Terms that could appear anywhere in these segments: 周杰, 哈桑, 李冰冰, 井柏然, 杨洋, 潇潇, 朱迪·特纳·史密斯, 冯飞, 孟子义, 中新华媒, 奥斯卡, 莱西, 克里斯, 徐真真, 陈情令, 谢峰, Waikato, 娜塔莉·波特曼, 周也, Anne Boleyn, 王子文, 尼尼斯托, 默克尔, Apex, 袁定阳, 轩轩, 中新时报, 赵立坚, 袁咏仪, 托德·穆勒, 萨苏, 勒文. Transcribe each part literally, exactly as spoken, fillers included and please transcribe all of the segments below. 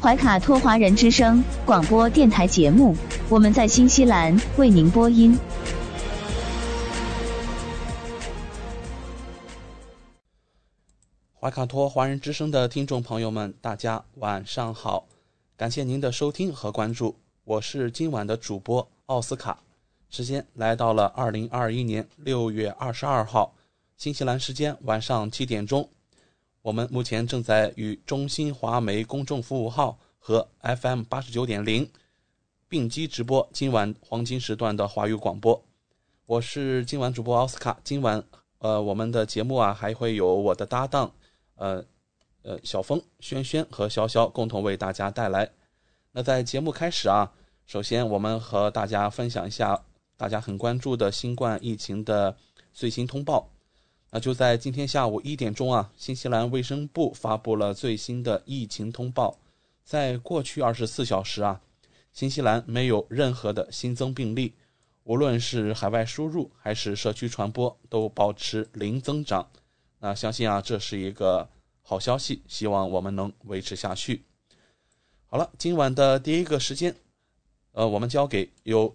懷卡托華人之聲廣播電台節目，我們在新西蘭為您播音。 懷卡托華人之聲的聽眾朋友們，大家晚上好，感謝您的收聽和關注。 我是今晚的主播奥斯卡，时间来到了 二零二一年六月二十二号 新西兰时间晚上 七点钟。 我们目前正在与中新华媒公众服务号和 F M 八十九点零 并机直播今晚黄金时段的华语广播。 我是今晚主播奥斯卡。 今晚 呃, 我们的节目啊 还会有我的搭档 呃, 呃, 小峰、 轩轩和潇潇 共同为大家带来。 那在节目开始啊，首先我们和大家分享一下大家很关注的新冠疫情的最新通报。那就在今天下午一点钟啊，新西兰卫生部发布了最新的疫情通报，在过去二十四小时啊，新西兰没有任何的新增病例，无论是海外输入还是社区传播都保持零增长。那相信啊，这是一个好消息，希望我们能维持下去。 好了，今晚的第一个时间，呃，我们交给由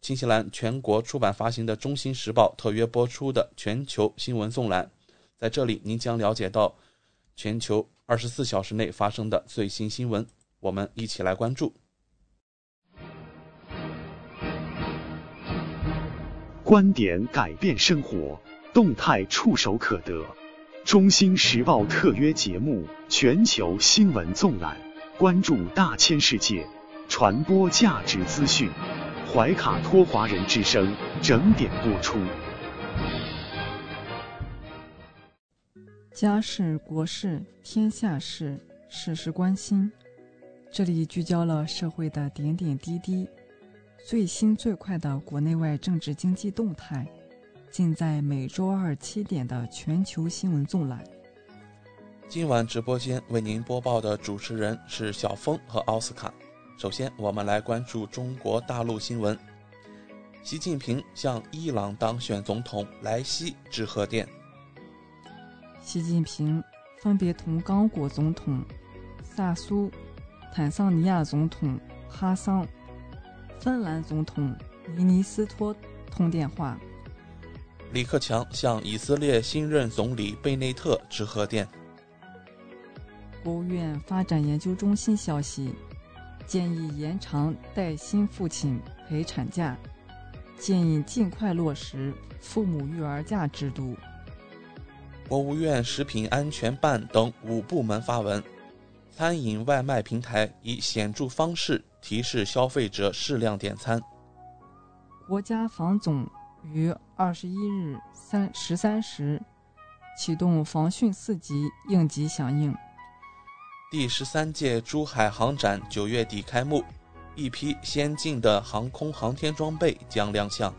新西兰全国出版发行的《中新时报》特约播出的全球新闻纵览，在这里您将了解到全球 二十四小时内发生的最新新闻，我们一起来关注。观点改变生活，动态触手可得。中新时报特约节目《全球新闻纵览》。 关注大千世界，传播价值资讯，怀卡托华人之声，整点播出。家事国事，天下事，事事关心。这里聚焦了社会的点点滴滴，最新最快的国内外政治经济动态，尽在每周二七点的全球新闻纵览。 今晚直播间为您播报的主持人是小峰和奥斯卡。首先我们来关注中国大陆新闻。习近平向伊朗当选总统莱西致贺电。习近平分别同刚果总统萨苏、坦桑尼亚总统哈桑、芬兰总统尼尼斯托通电话。李克强向以色列新任总理贝内特致贺电。 国务院发展研究中心消息，建议延长带薪父亲陪产假，建议尽快落实父母育儿假制度。国务院食品安全办等五部门发文，餐饮外卖平台以显著方式提示消费者适量点餐。国家防总于 二十一日十三时启动防汛四级应急响应。 第十三届珠海航展九月底开幕，一批先进的航空航天装备将亮相。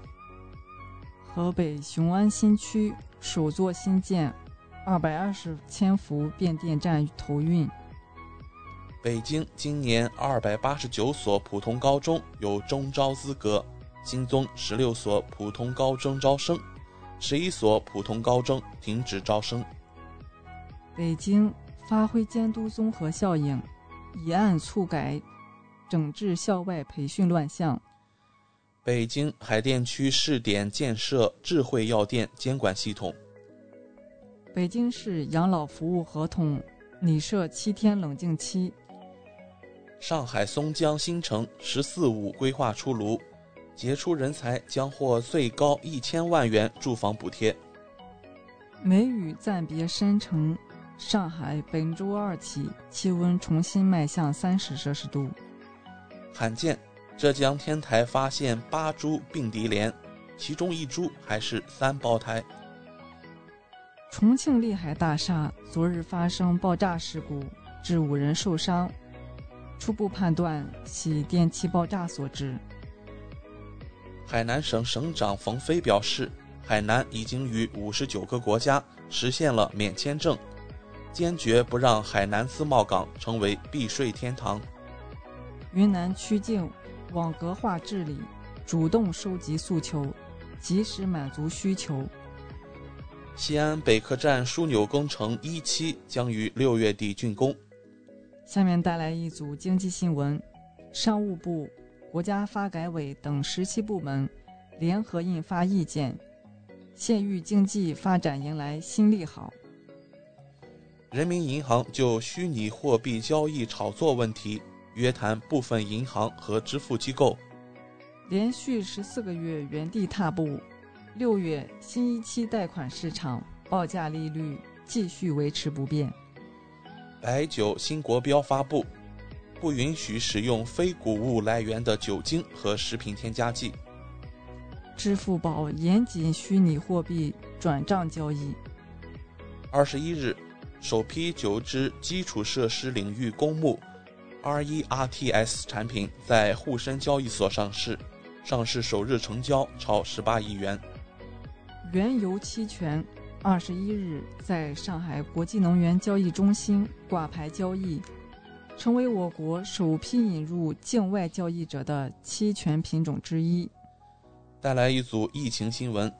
河北雄安新区首座新建二百二十千伏变电站投运。北京今年二百八十九所普通高中有中招资格，新增十六所普通高中招生，十一所普通高中停止招生。北京 发挥监督综合效应，以案促改整治校外培训乱象。北京海淀区试点建设智慧药店监管系统。北京市养老服务合同拟设七天冷静期。上海松江新城"十四五"规划出炉，杰出人才将获最高一千万元住房补贴。梅雨暂别山城，上海本周二起气温重新迈向三十摄氏度。罕见，浙江天台发现八株并蒂莲，其中一株还是三胞胎。重庆丽海大厦昨日发生爆炸事故，致五人受伤，初步判断系电气爆炸所致。海南省省长冯飞表示，海南已经与五十九个国家实现了免签证，坚决不让海南自贸港成为避税天堂。云南曲靖网格化治理，主动收集诉求，及时满足需求。西安北客站枢纽工程一期将于六月底竣工。下面带来一组经济新闻。商务部、国家发改委等十七部门联合印发意见，县域经济发展迎来新利好。人民银行就虚拟货币交易炒作问题约谈部分银行和支付机构。连续十四个月原地踏步，六月新一期贷款市场报价利率继续维持不变。白酒新国标发布，不允许使用非谷物来源的酒精和食品添加剂。支付宝严禁虚拟货币转账交易。二十一日。首批九支基础设施领域公募 R E R T S 产品在沪深交易所上市，上市首日成交超十八亿元。原油期权二十一日在上海国际能源交易中心挂牌交易，成为我国首批引入境外交易者的期权品种之一。带来一组疫情新闻。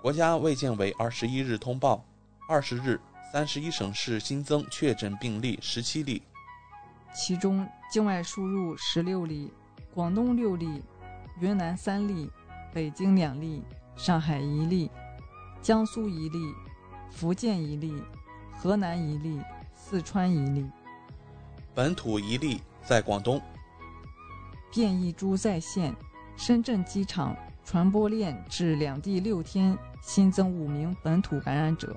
国家卫健委二十一日通报，二十日三十一省市新增确诊病例十七例，其中境外输入十六例，广东六例，云南三例，北京两例，上海一例，江苏一例，福建一例，河南一例，四川一例。本土一例在广东。变异株再现，深圳机场传播链至两地六天新增五名本土感染者。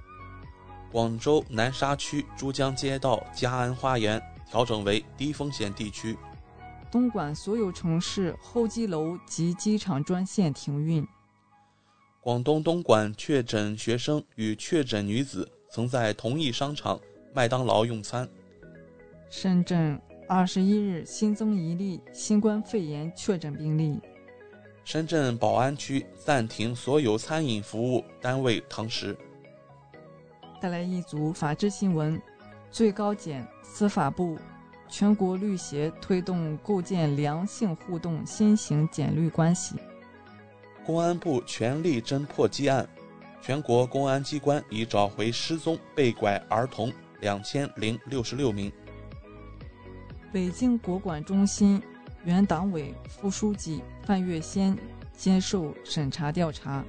广州南沙区珠江街道嘉安花园调整为低风险地区。东莞所有城市候机楼及机场专线停运。广东东莞确诊学生与确诊女子曾在同一商场麦当劳用餐。深圳二十一日新增一例新冠肺炎确诊病例。深圳宝安区暂停所有餐饮服务单位堂食。带来一组法治新闻。最高检、司法部、全国律协推动构建良性互动新型检律关系。公安部全力侦破积案，全国公安机关已找回失踪被拐儿童两千零六十六名。北京国馆中心原党委副书记范岳先接受审查调查。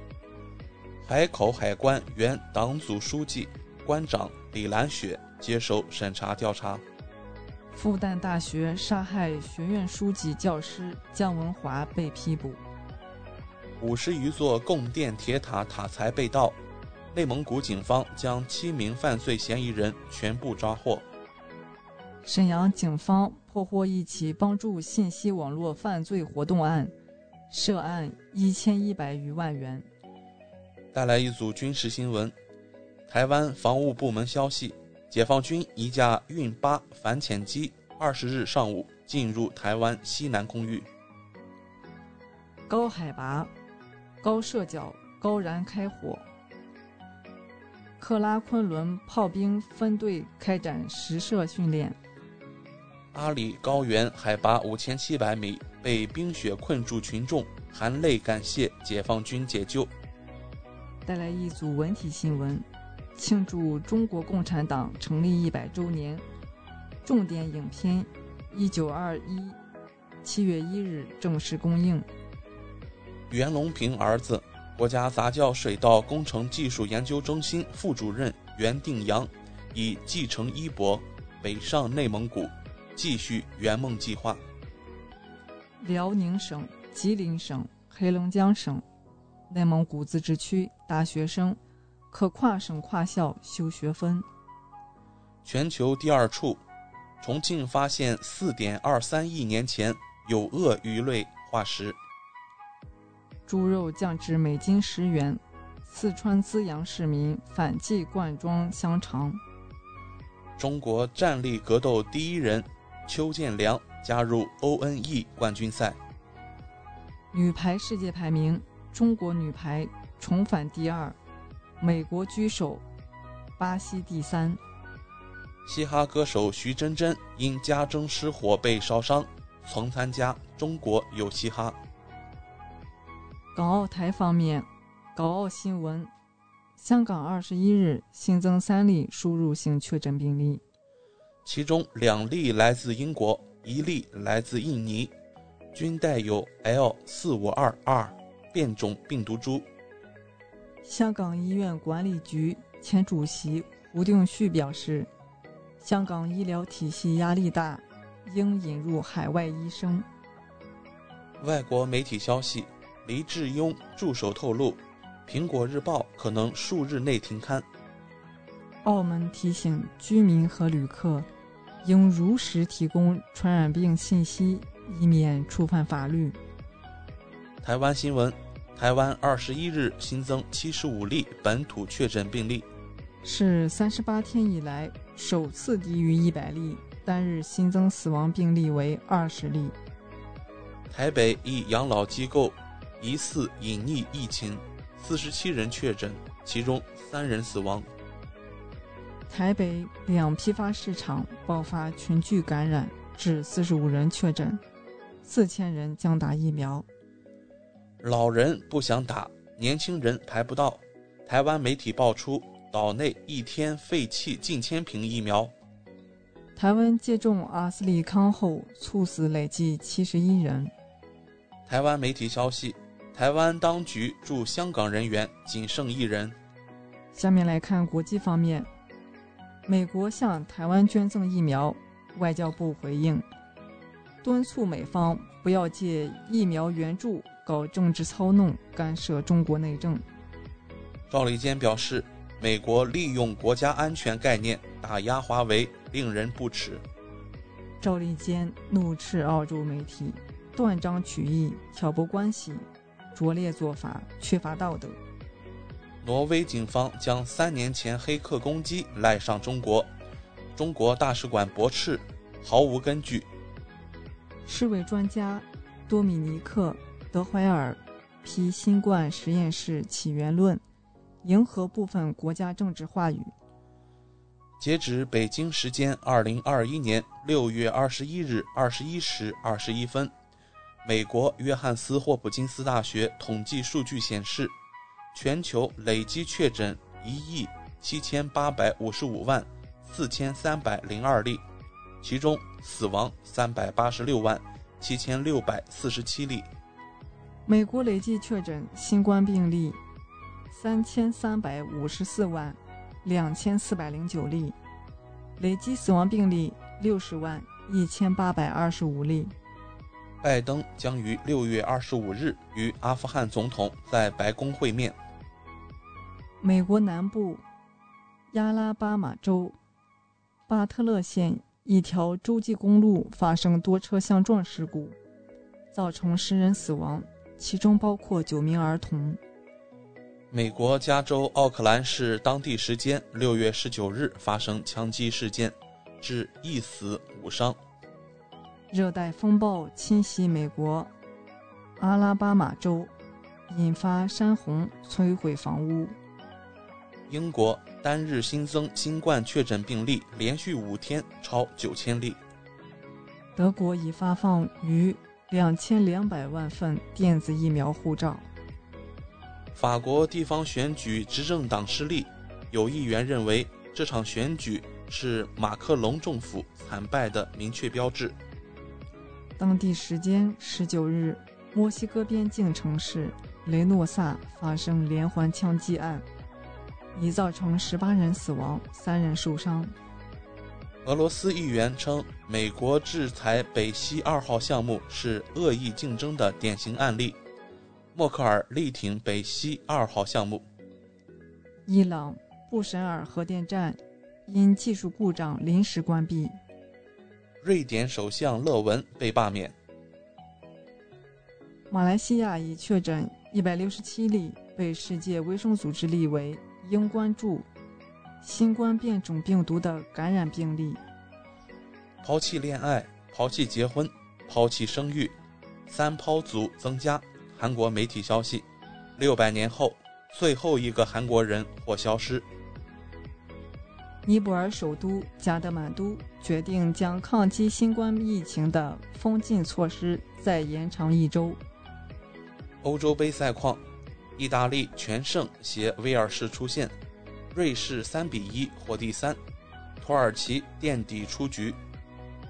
海口海关原党组书记关长李兰雪接受审查调查。复旦大学杀害学院书记教师姜文华被批捕。五十余座供电铁塔塔材被盗，内蒙古警方将七名犯罪嫌疑人全部抓获。沈阳警方破获一起帮助信息网络犯罪活动案，涉案一千一百余万元。带来一组军事新闻。台湾防务部门消息，解放军一架运八反潜机二十日上午进入台湾西南空域。高海拔、高射角、高燃开火。克拉昆仑炮兵分队开展实射训练。阿里高原海拔五千七百米，被冰雪困住群众含泪感谢解放军解救。带来一组文体新闻。庆祝中国共产党成立一百周年，重点影片《一九二一》七月一日正式公映。袁隆平儿子、国家杂交水稻工程技术研究中心副主任袁定阳已继承衣钵，北上内蒙古，继续圆梦计划。辽宁省、吉林省、黑龙江省、内蒙古自治区大学生可跨省跨校修学分。全球第二处，重庆发现 四点二三亿年前有鳄鱼类化石。猪肉降至每斤十元，四川资阳市民反击罐装香肠。中国站立格斗第一人邱建良加入 O N E 冠军赛。女排世界排名，中国女排重返第二，美国居首，巴西第三。嘻哈歌手徐真真因家中失火被烧伤，曾参加中国有嘻哈。港澳台方面，港澳新闻，香港二十一日新增三例输入性确诊病例，其中两例来自英国，一例来自印尼，均带有 L 四五二 R 变种病毒株。香港医院管理局前主席胡定旭表示，香港医疗体系压力大，应引入海外医生。外国媒体消息，黎智庸助手透露，苹果日报可能数日内停刊。澳门提醒居民和旅客应如实提供传染病信息，以免触犯法律。台湾新闻，台湾二十一日新增七十五例本土确诊病例，是三十八天以来首次低于一百例，单日新增死亡病例为二十例。台北一养老机构疑似隐匿疫情，四十七人确诊，其中三人死亡。台北两批发市场爆发群聚感染，致四十五人确诊，四千人将打疫苗。老人不想打，年轻人排不到。台湾媒体爆出岛内一天废弃近千瓶疫苗。台湾接种阿斯利康后猝死累计七十一人。台湾媒体消息。台湾当局驻香港人员仅剩一人。下面来看国际方面，美国向台湾捐赠疫苗，外交部回应，敦促美方不要借疫苗援助搞政治操弄，干涉中国内政。赵立坚表示，美国利用国家安全概念打压华为，令人不齿。赵立坚怒斥澳洲媒体断章取义、挑拨关系。拙劣做法，缺乏道德。挪威警方将三年前黑客攻击赖上中国，中国大使馆驳斥，毫无根据。世卫专家多米尼克·德怀尔批新冠实验室起源论，迎合部分国家政治话语。截止北京时间二零二一年六月二十一日二十一时二十一分。美国约翰斯霍普金斯大学统计数据显示，全球累计确诊一亿七千八百五十五万四千三百零二例，其中死亡三百八十六万七千六百四十七例。美国累计确诊新冠病例三千三百五十四万两千四百零九例，累计死亡病例六十万一千八百二十五例。拜登将于六月二十五日与阿富汗总统在白宫会面。美国南部亚拉巴马州巴特勒县一条州际公路发生多车相撞事故，造成十人死亡，其中包括九名儿童。美国加州奥克兰市当地时间六月十九日发生枪击事件，致一死五伤。热带风暴侵袭美国阿拉巴马州，引发山洪，摧毁房屋。英国单日新增新冠确诊病例连续五天超九千例。德国已发放逾两千两百万份电子疫苗护照。法国地方选举执政党失利，有议员认为这场选举是马克龙政府惨败的明确标志。当地时间十九日，墨西哥边境城市雷诺萨发生连环枪击案，已造成十八人死亡，三人受伤。俄罗斯议员称，美国制裁北溪二号项目是恶意竞争的典型案例。默克尔力挺北溪二号项目。伊朗布什尔核电站因技术故障临时关闭。瑞典首相勒文被罢免。马来西亚已确诊一百六十七例，被世界卫生组织列为应关注新冠变种病毒的感染病例。抛弃恋爱，抛弃结婚，抛弃生育，三抛族增加。韩国媒体消息，六百年后最后一个韩国人或消失。尼泊尔首都加德满都决定将抗击新冠疫情的封禁措施再延长一周。欧洲杯赛况，意大利全胜携威尔士出线，瑞士三比一获第三，土耳其垫底出局。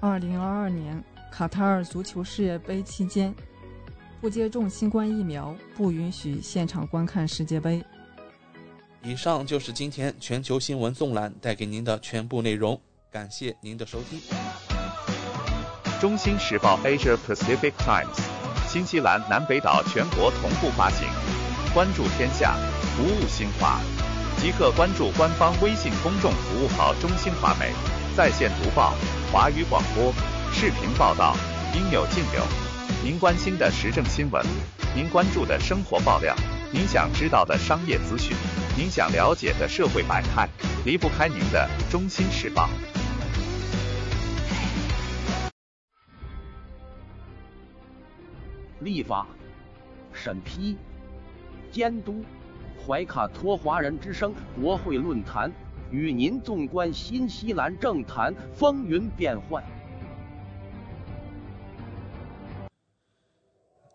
二零二二年卡塔尔足球世界杯期间，不接种新冠疫苗不允许现场观看世界杯。以上就是今天全球新闻纵览带给您的全部内容，感谢您的收听。中新时报 Asia Pacific Times 新西兰南北岛全国同步发行，关注天下，服务新华，即刻关注官方微信公众服务号中新华媒，在线读报、华语广播、视频报道，应有尽有。您关心的时政新闻，您关注的生活爆料，您想知道的商业资讯，您想了解的社会百态，离不开您的中新时报。立法、审批、监督，怀卡托华人之声国会论坛与您纵观新西兰政坛风云变幻。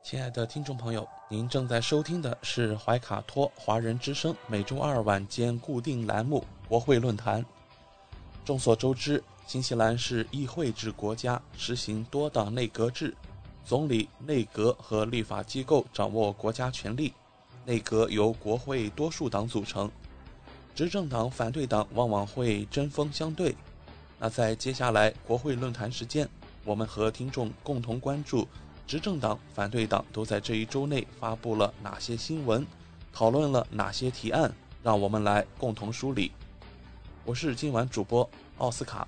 亲爱的听众朋友，您正在收听的是怀卡托华人之声每周二晚间固定栏目国会论坛。众所周知，新西兰是议会制国家，实行多党内阁制，总理、内阁和立法机构掌握国家权力，内阁由国会多数党组成，执政党、反对党往往会针锋相对。那在接下来国会论坛时间，我们和听众共同关注执政党、反对党都在这一周内发布了哪些新闻，讨论了哪些提案，让我们来共同梳理。我是今晚主播奥斯卡。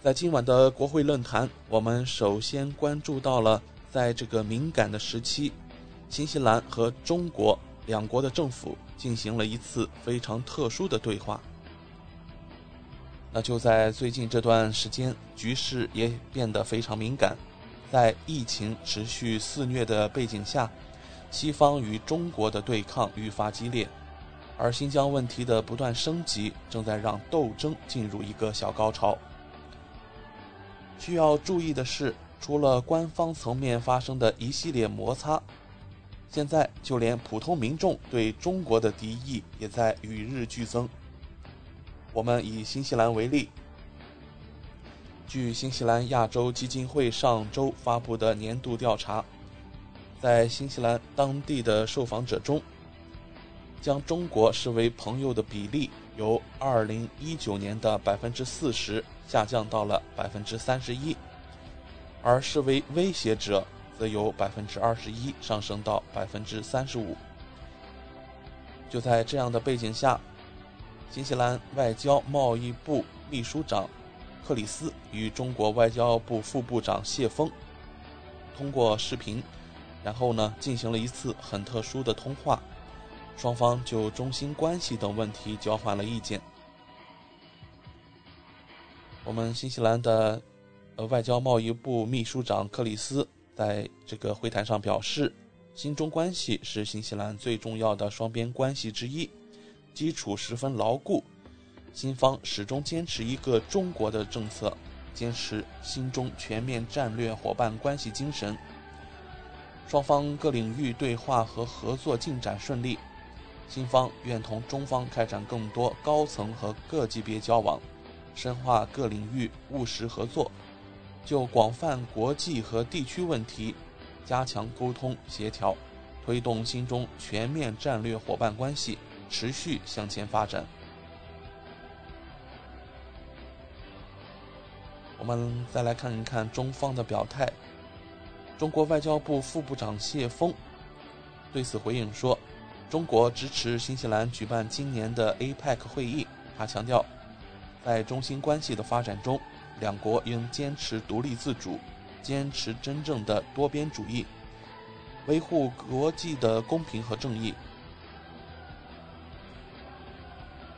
在今晚的国会论坛，我们首先关注到了在这个敏感的时期，新西兰和中国两国的政府进行了一次非常特殊的对话。那就在最近这段时间，局势也变得非常敏感。在疫情持续肆虐的背景下，西方与中国的对抗愈发激烈，而新疆问题的不断升级正在让斗争进入一个小高潮。需要注意的是，除了官方层面发生的一系列摩擦，现在就连普通民众对中国的敌意也在与日俱增。我们以新西兰为例，据新西兰亚洲基金会上周发布的年度调查，在新西兰当地的受访者中，将中国视为朋友的比例由二零一九年的 百分之四十 下降到了 百分之三十一， 而视为威胁者则由 百分之二十一 上升到 百分之三十五。 就在这样的背景下，新西兰外交贸易部秘书长克里斯与中国外交部副部长谢峰通过视频，然后呢进行了一次很特殊的通话，双方就中新关系等问题交换了意见。我们新西兰的外交贸易部秘书长克里斯在这个会谈上表示，新中关系是新西兰最重要的双边关系之一，基础十分牢固，新方始终坚持一个中国的政策，坚持新中全面战略伙伴关系精神，双方各领域对话和合作进展顺利，新方愿同中方开展更多高层和各级别交往，深化各领域务实合作，就广泛国际和地区问题加强沟通协调，推动新中全面战略伙伴关系持续向前发展。我们再来看一看中方的表态。中国外交部副部长谢锋对此回应说，中国支持新西兰举办今年的 A PEC 会议。他强调，在中新关系的发展中，两国应坚持独立自主，坚持真正的多边主义，维护国际的公平和正义。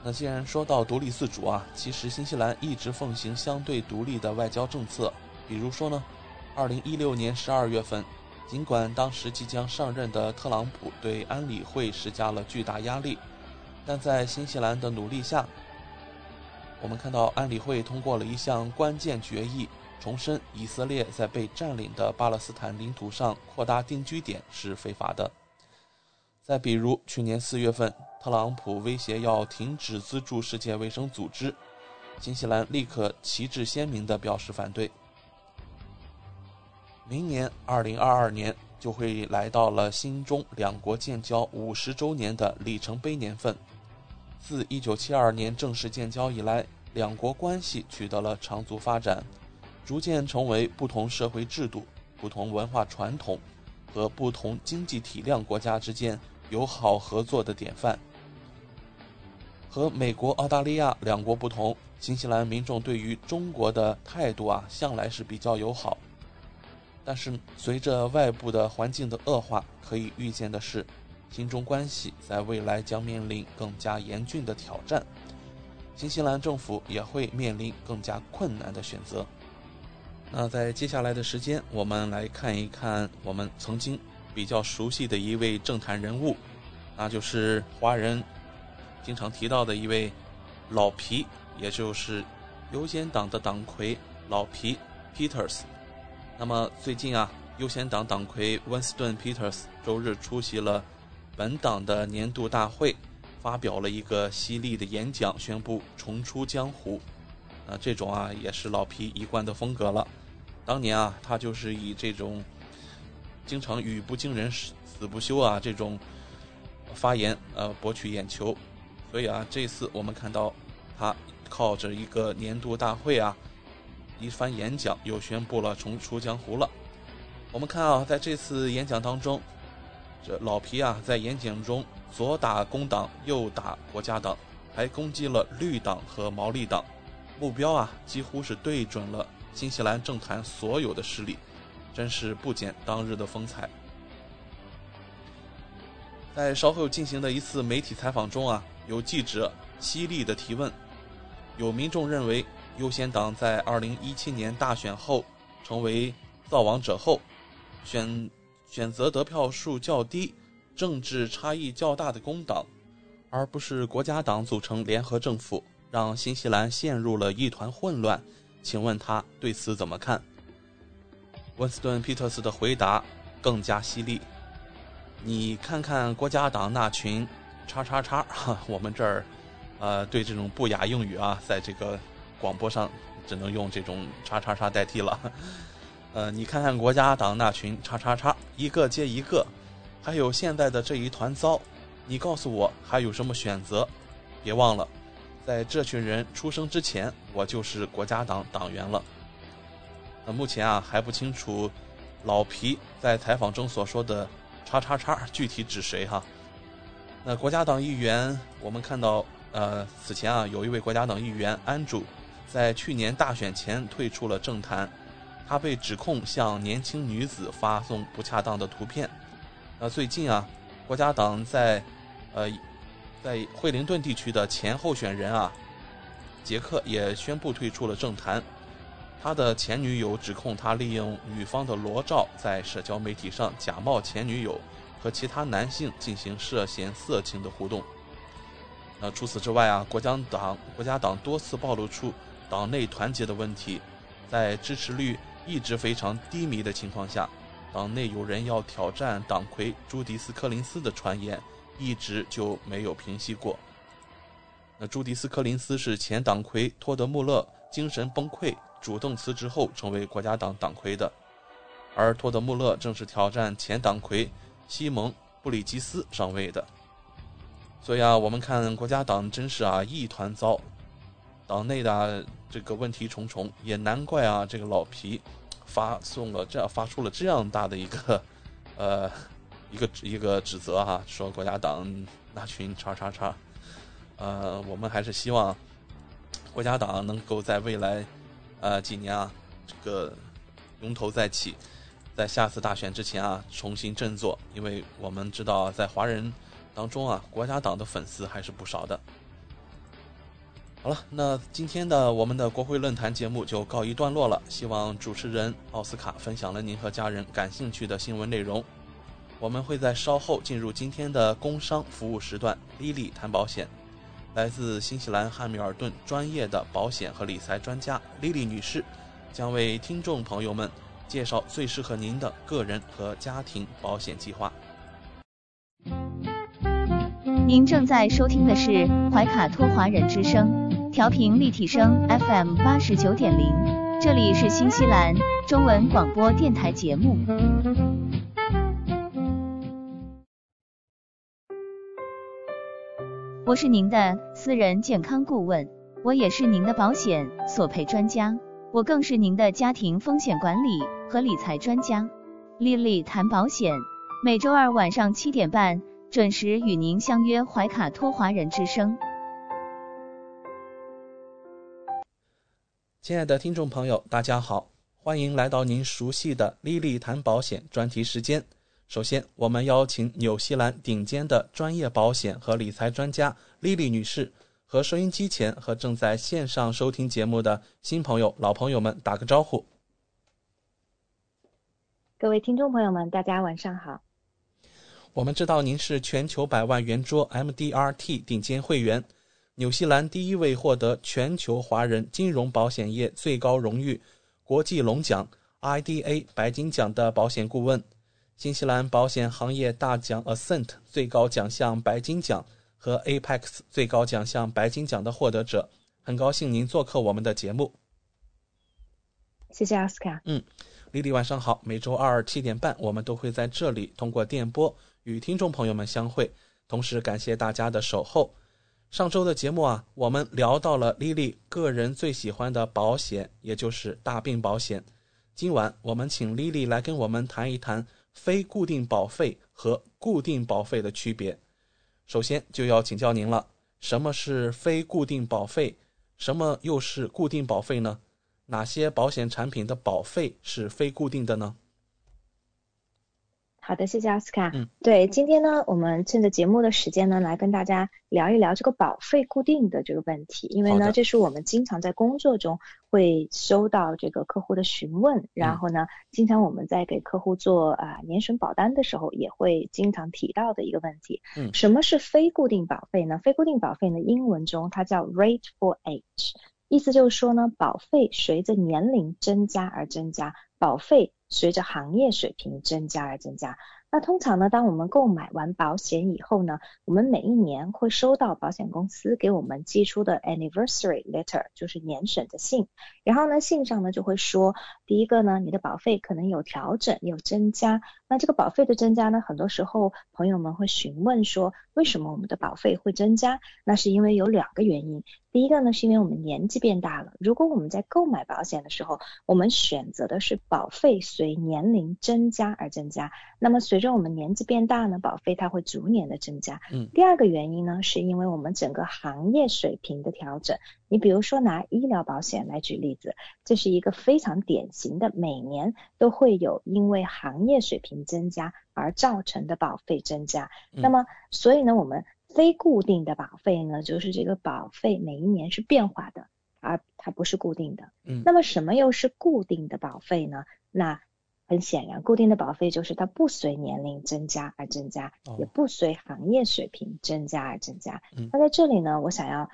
那既然说到独立自主啊，其实新西兰一直奉行相对独立的外交政策。比如说呢，二零一六年十二月份，尽管当时即将上任的特朗普对安理会施加了巨大压力，但在新西兰的努力下，我们看到安理会通过了一项关键决议，重申以色列在被占领的巴勒斯坦领土上扩大定居点是非法的。再比如去年四月份，特朗普威胁要停止资助世界卫生组织，新西兰立刻旗帜鲜明地表示反对。明年二零二二年就会来到了新中两国建交五十周年的里程碑年份。自一九七二年正式建交以来，两国关系取得了长足发展，逐渐成为不同社会制度、不同文化传统和不同经济体量国家之间友好合作的典范。和美国、澳大利亚两国不同，新西兰民众对于中国的态度啊，向来是比较友好。但是随着外部的环境的恶化，可以预见的是，新中关系在未来将面临更加严峻的挑战，新西兰政府也会面临更加困难的选择。那在接下来的时间，我们来看一看我们曾经比较熟悉的一位政坛人物，那就是华人经常提到的一位老皮，也就是优先党的党魁老皮 Peters。 那么最近啊，优先党党魁温斯顿 Peters 周日出席了本党的年度大会，发表了一个犀利的演讲，宣布重出江湖。那这种啊，也是老皮一贯的风格了。当年啊，他就是以这种经常语不惊人死不休啊这种发言呃博取眼球。所以啊，这次我们看到他靠着一个年度大会啊，一番演讲又宣布了重出江湖了。我们看啊，在这次演讲当中，这老皮啊在演讲中左打工党，右打国家党，还攻击了绿党和毛利党。目标啊，几乎是对准了新西兰政坛所有的势力，真是不减当日的风采。在稍后进行的一次媒体采访中啊，有记者犀利的提问，有民众认为优先党在二零一七年大选后成为造王者后，选选择得票数较低、政治差异较大的工党，而不是国家党组成联合政府，让新西兰陷入了一团混乱，请问他对此怎么看？温斯顿·皮特斯的回答更加犀利，你看看国家党那群叉叉叉，我们这儿呃，对这种不雅用语啊，在这个广播上只能用这种叉叉叉代替了。呃，你看看国家党那群叉叉叉，一个接一个，还有现在的这一团糟，你告诉我还有什么选择？别忘了，在这群人出生之前，我就是国家党党员了。那目前啊，还不清楚老皮在采访中所说的叉叉叉具体指谁哈。那国家党议员，我们看到呃，此前啊，有一位国家党议员安主在去年大选前退出了政坛，他被指控向年轻女子发送不恰当的图片。那最近啊，国家党在呃在惠灵顿地区的前候选人啊，杰克也宣布退出了政坛。他的前女友指控他利用女方的裸照在社交媒体上假冒前女友和其他男性进行涉嫌色情的互动。那除此之外啊，国家党国家党多次暴露出党内团结的问题，在支持率一直非常低迷的情况下，党内有人要挑战党魁朱迪斯·柯林斯的传言一直就没有平息过。那朱迪斯·柯林斯是前党魁托德·穆勒精神崩溃主动辞职后成为国家党党魁的，而托德·穆勒正是挑战前党魁西蒙·布里吉斯上位的。所以啊，我们看国家党真是啊一团糟，党内的、啊、这个问题重重，也难怪啊这个老皮发送了这样发出了这样大的一个呃一个一个指责哈、啊，说国家党那群叉叉叉，呃，我们还是希望国家党能够在未来呃几年啊，这个龙头再起，在下次大选之前啊，重新振作，因为我们知道在华人当中啊，国家党的粉丝还是不少的。好了，那今天的我们的国会论坛节目就告一段落了，希望主持人奥斯卡分享了您和家人感兴趣的新闻内容。我们会在稍后进入今天的工商服务时段 Lily 谈保险。来自新西兰汉密尔顿专业的保险和理财专家 Lily 女士将为听众朋友们介绍最适合您的个人和家庭保险计划。您正在收听的是怀卡托华人之声调频立体声 F M 八十九点零，这里是新西兰中文广播电台节目。我是您的私人健康顾问，我也是您的保险索赔专家，我更是您的家庭风险管理和理财专家。丽丽谈保险，每周二晚上七点半准时与您相约怀卡托华人之声。亲爱的听众朋友，大家好，欢迎来到您熟悉的莉莉谈保险专题时间。首先，我们邀请纽西兰顶尖的专业保险和理财专家莉莉女士和收音机前和正在线上收听节目的新朋友、老朋友们打个招呼。各位听众朋友们，大家晚上好。我们知道您是全球百万圆桌 M D R T 顶尖会员，纽西兰第一位获得全球华人金融保险业最高荣誉国际龙奖 I D A 白金奖的保险顾问，新西兰保险行业大奖 Ascent 最高奖项白金奖和 Apex 最高奖项白金奖的获得者。很高兴您做客我们的节目。谢谢奥斯卡。嗯，莉莉晚上好，每周二七点半我们都会在这里通过电波与听众朋友们相会，同时感谢大家的守候。上周的节目啊，我们聊到了莉莉个人最喜欢的保险，也就是大病保险。今晚我们请莉莉来跟我们谈一谈非固定保费和固定保费的区别。首先就要请教您了，什么是非固定保费？什么又是固定保费呢？哪些保险产品的保费是非固定的呢？好的，谢谢奥斯卡。嗯，对，今天呢，我们趁着节目的时间呢，来跟大家聊一聊这个保费固定的这个问题，因为呢，这是我们经常在工作中会收到这个客户的询问，然后呢，嗯、经常我们在给客户做啊、呃、年审保单的时候，也会经常提到的一个问题。嗯，什么是非固定保费呢？非固定保费呢，英文中它叫 rate for age， 意思就是说呢，保费随着年龄增加而增加，保费随着行业水平增加而增加。那通常呢，当我们购买完保险以后呢，我们每一年会收到保险公司给我们寄出的 anniversary letter， 就是年审的信。然后呢，信上呢就会说，第一个呢，你的保费可能有调整，有增加。那这个保费的增加呢，很多时候朋友们会询问说，为什么我们的保费会增加？那是因为有两个原因。第一个呢，是因为我们年纪变大了。如果我们在购买保险的时候，我们选择的是保费随年龄增加而增加，那么随着我们年纪变大呢，保费它会逐年的增加。嗯，第二个原因呢，是因为我们整个行业水平的调整。你比如说拿医疗保险来举例子，这是一个非常典型的，每年都会有因为行业水平增加而造成的保费增加。嗯，那么所以呢，我们非固定的保费呢，就是这个保费每一年是变化的，而它不是固定的。嗯，那么什么又是固定的保费呢？那很显然，固定的保费就是它不随年龄增加而增加，哦，也不随行业水平增加而增加。嗯，那在这里呢，我想要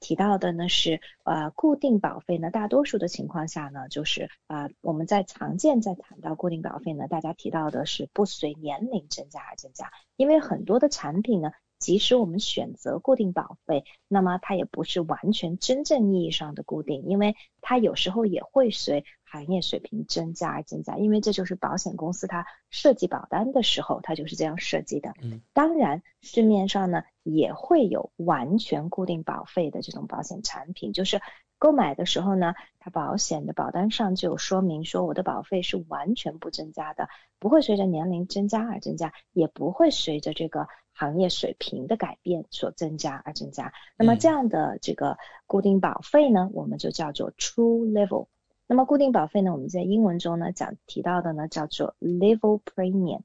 提到的呢是，呃，固定保费呢，大多数的情况下呢，就是啊、呃，我们在常见在谈到固定保费呢，大家提到的是不随年龄增加而增加，因为很多的产品呢，即使我们选择固定保费，那么它也不是完全真正意义上的固定，因为它有时候也会随行业水平增加而增加，因为这就是保险公司它设计保单的时候，它就是这样设计的。嗯，当然市面上呢也会有完全固定保费的这种保险产品，就是购买的时候呢，它保险的保单上就有说明说我的保费是完全不增加的，不会随着年龄增加而增加，也不会随着这个行业水平的改变所增加而增加。那么这样的这个固定保费呢，我们就叫做 true level。那么固定保费呢，我们在英文中呢讲提到的呢叫做 level premium。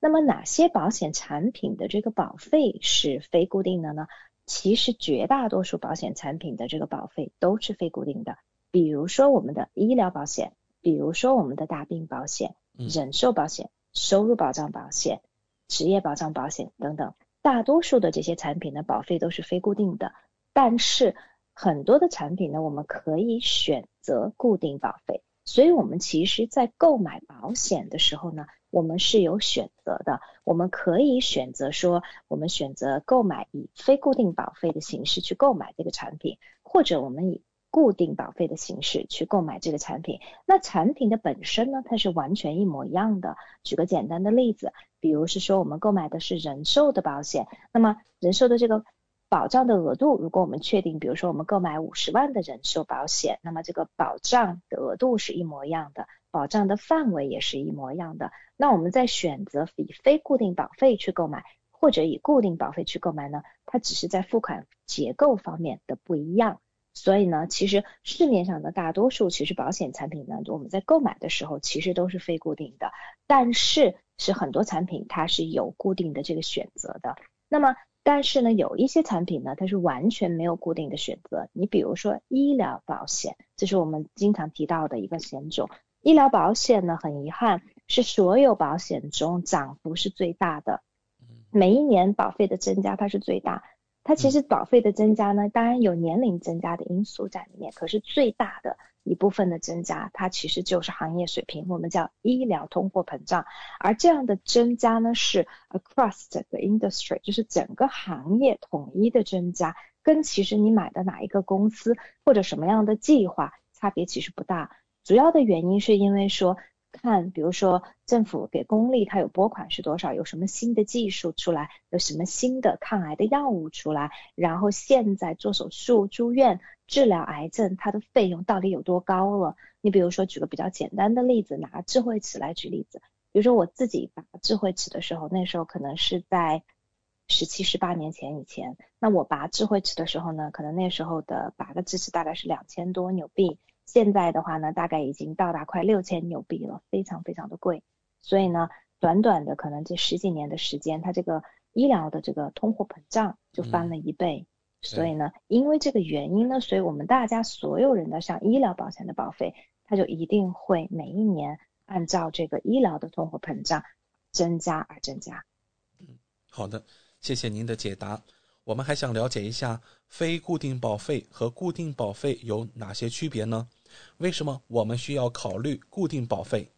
那么哪些保险产品的这个保费是非固定的呢？其实绝大多数保险产品的这个保费都是非固定的，比如说我们的医疗保险，比如说我们的大病保险、人寿保险、收入保障保险、职业保障保险等等，大多数的这些产品的保费都是非固定的。但是很多的产品呢，我们可以选择固定保费，所以我们其实在购买保险的时候呢，我们是有选择的，我们可以选择说我们选择购买以非固定保费的形式去购买这个产品，或者我们以固定保费的形式去购买这个产品。那产品的本身呢，它是完全一模一样的。举个简单的例子，比如是说我们购买的是人寿的保险，那么人寿的这个保障的额度，如果我们确定比如说我们购买五十万的人寿保险，那么这个保障的额度是一模一样的，保障的范围也是一模一样的。那我们在选择以非固定保费去购买或者以固定保费去购买呢，它只是在付款结构方面的不一样。所以呢，其实市面上的大多数其实保险产品呢，我们在购买的时候其实都是非固定的，但是是很多产品它是有固定的这个选择的。那么但是呢，有一些产品呢，它是完全没有固定的选择。你比如说医疗保险，这是我们经常提到的一个险种。医疗保险呢，很遗憾是所有保险中涨幅是最大的，每一年保费的增加它是最大。它其实保费的增加呢，当然有年龄增加的因素在里面，可是最大的一部分的增加，它其实就是行业水平，我们叫医疗通货膨胀。而这样的增加呢，是 across the industry， 就是整个行业统一的增加，跟其实你买的哪一个公司或者什么样的计划差别其实不大。主要的原因是因为说看比如说政府给公立它有拨款是多少，有什么新的技术出来，有什么新的抗癌的药物出来，然后现在做手术住院治疗癌症它的费用到底有多高了。你比如说举个比较简单的例子，拿智慧齿来举例子，比如说我自己拔智慧齿的时候，那时候可能是在十七十八年前以前，那我拔智慧齿的时候呢，可能那时候的拔个智齿大概是两千多纽币，现在的话呢，大概已经到达快六千纽币了，非常非常的贵。所以呢，短短的可能这十几年的时间，它这个医疗的这个通货膨胀就翻了一倍。嗯、所以呢，因为这个原因呢，所以我们大家所有人的像医疗保险的保费，它就一定会每一年按照这个医疗的通货膨胀增加而增加。嗯，好的，谢谢您的解答。我们还想了解一下非固定保费和固定保费有哪些区别呢？为什么我们需要考虑固定保费？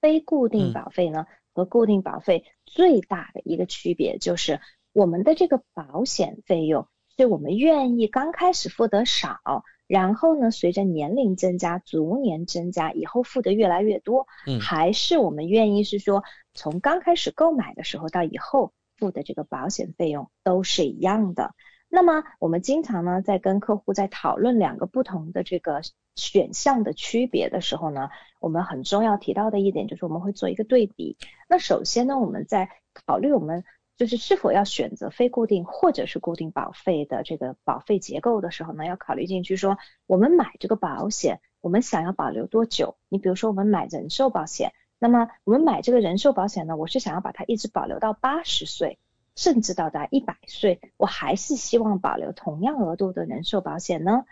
非固定保费呢，和固定保费最大的一个区别就是我们的这个保险费用是我们愿意刚开始付得少，然后呢随着年龄增加逐年增加以后付得越来越多，嗯、还是我们愿意是说从刚开始购买的时候到以后付的这个保险费用都是一样的。那么我们经常呢在跟客户在讨论两个不同的这个选项的区别的时候呢，我们很重要提到的一点就是我们会做一个对比。那首先呢，我们在考虑我们就是是否要选择非固定或者是固定保费的这个保费结构的时候呢，要考虑进去说我们买这个保险我们想要保留多久。你比如说我们买人寿保险，那么我们买这个人寿保险呢，我是想要把它一直保留到八十岁甚至到达一百岁，我还是希望保留同样额度的人寿保险呢，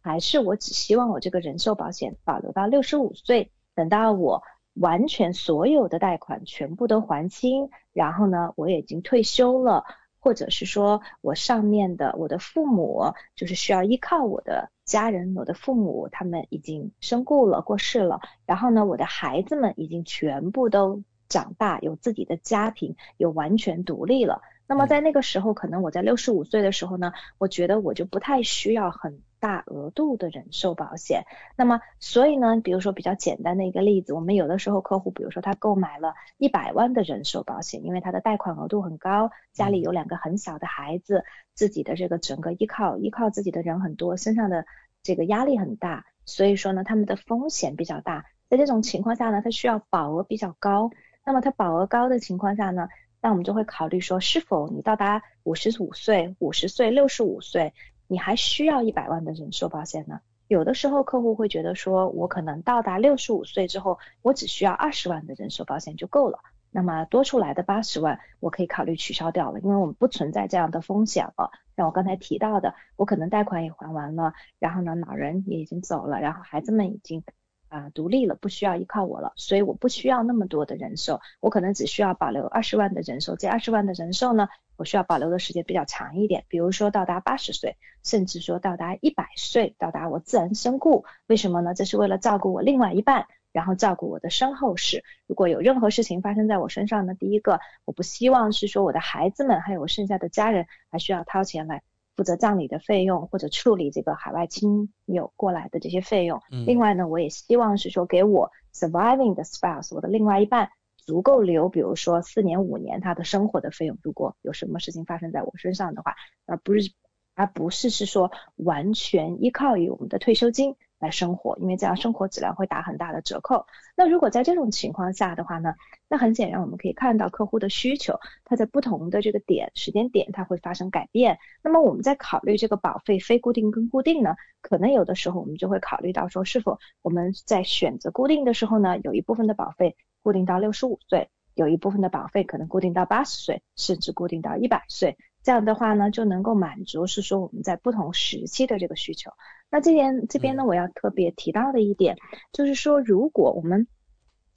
还是我只希望我这个人寿保险保留到六十五岁，等到我完全所有的贷款全部都还清，然后呢我已经退休了，或者是说我上面的我的父母就是需要依靠我的家人，我的父母他们已经身故了过世了，然后呢我的孩子们已经全部都长大有自己的家庭有完全独立了。那么在那个时候可能我在六十五岁的时候呢，我觉得我就不太需要很大额度的人寿保险。那么所以呢，比如说比较简单的一个例子，我们有的时候客户比如说他购买了一百万的人寿保险，因为他的贷款额度很高，家里有两个很小的孩子，自己的这个整个依靠依靠自己的人很多，身上的这个压力很大，所以说呢他们的风险比较大。在这种情况下呢，他需要保额比较高，那么他保额高的情况下呢，那我们就会考虑说，是否你到达五十五岁、五十岁、六十五岁你还需要一百万的人寿保险呢？有的时候客户会觉得说，我可能到达六十五岁之后，我只需要二十万的人寿保险就够了，那么多出来的八十万我可以考虑取消掉了，因为我们不存在这样的风险了。像我刚才提到的，我可能贷款也还完了，然后呢老人也已经走了，然后孩子们已经啊、呃、独立了，不需要依靠我了，所以我不需要那么多的人寿，我可能只需要保留二十万的人寿。这二十万的人寿呢，我需要保留的时间比较长一点，比如说到达八十岁，甚至说到达一百岁，到达我自然身故。为什么呢？这是为了照顾我另外一半，然后照顾我的身后事。如果有任何事情发生在我身上呢，第一个我不希望是说我的孩子们还有我剩下的家人还需要掏钱来负责葬礼的费用，或者处理这个海外亲友过来的这些费用、嗯、另外呢我也希望是说给我 surviving 的 spouse 我的另外一半足够留比如说四年五年他的生活的费用，如果有什么事情发生在我身上的话，而不是而不是是说完全依靠于我们的退休金来生活，因为这样生活质量会打很大的折扣。那如果在这种情况下的话呢，那很显然我们可以看到客户的需求，它在不同的这个点时间点它会发生改变。那么我们在考虑这个保费非固定跟固定呢，可能有的时候我们就会考虑到说，是否我们在选择固定的时候呢，有一部分的保费固定到六十五岁，有一部分的保费可能固定到八十岁，甚至固定到一百岁。这样的话呢，就能够满足是说我们在不同时期的这个需求。那这边这边呢，我要特别提到的一点就是说，如果我们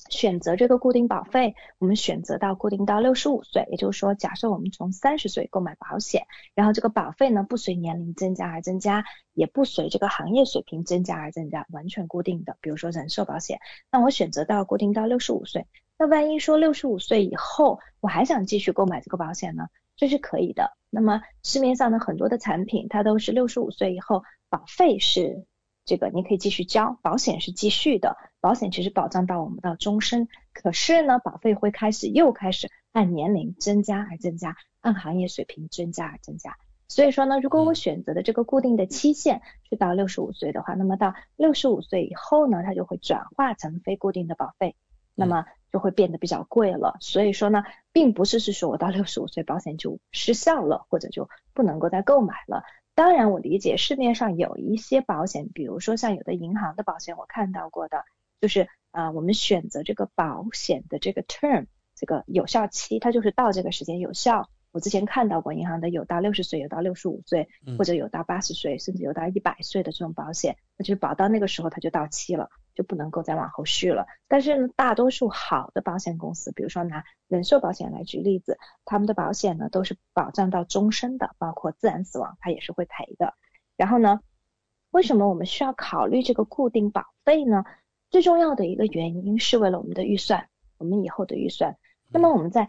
选择这个固定保费，我们选择到固定到六十五岁，也就是说假设我们从三十岁购买保险，然后这个保费呢不随年龄增加而增加，也不随这个行业水平增加而增加，完全固定的，比如说人寿保险，那我选择到固定到六十五岁。那万一说六十五岁以后我还想继续购买这个保险呢，这是可以的。那么市面上的很多的产品它都是六十五岁以后保费是这个你可以继续交，保险是继续的，保险其实保障到我们到终身，可是呢保费会开始又开始按年龄增加而增加，按行业水平增加而增加。所以说呢，如果我选择的这个固定的期限是到六十五岁的话，那么到六十五岁以后呢，它就会转化成非固定的保费，那么就会变得比较贵了。所以说呢，并不是是说我到六十五岁保险就失效了，或者就不能够再购买了。当然我理解市面上有一些保险，比如说像有的银行的保险我看到过的，就是啊、呃，我们选择这个保险的这个 term 这个有效期，它就是到这个时间有效。我之前看到过银行的有到六十岁，有到六十五岁，或者有到八十岁，甚至有到一百岁的这种保险，那就是保到那个时候它就到期了，就不能够再往后续了。但是大多数好的保险公司，比如说拿人寿保险来举例子，他们的保险呢都是保障到终身的，包括自然死亡它也是会赔的。然后呢，为什么我们需要考虑这个固定保费呢？最重要的一个原因是为了我们的预算，我们以后的预算。那么我们在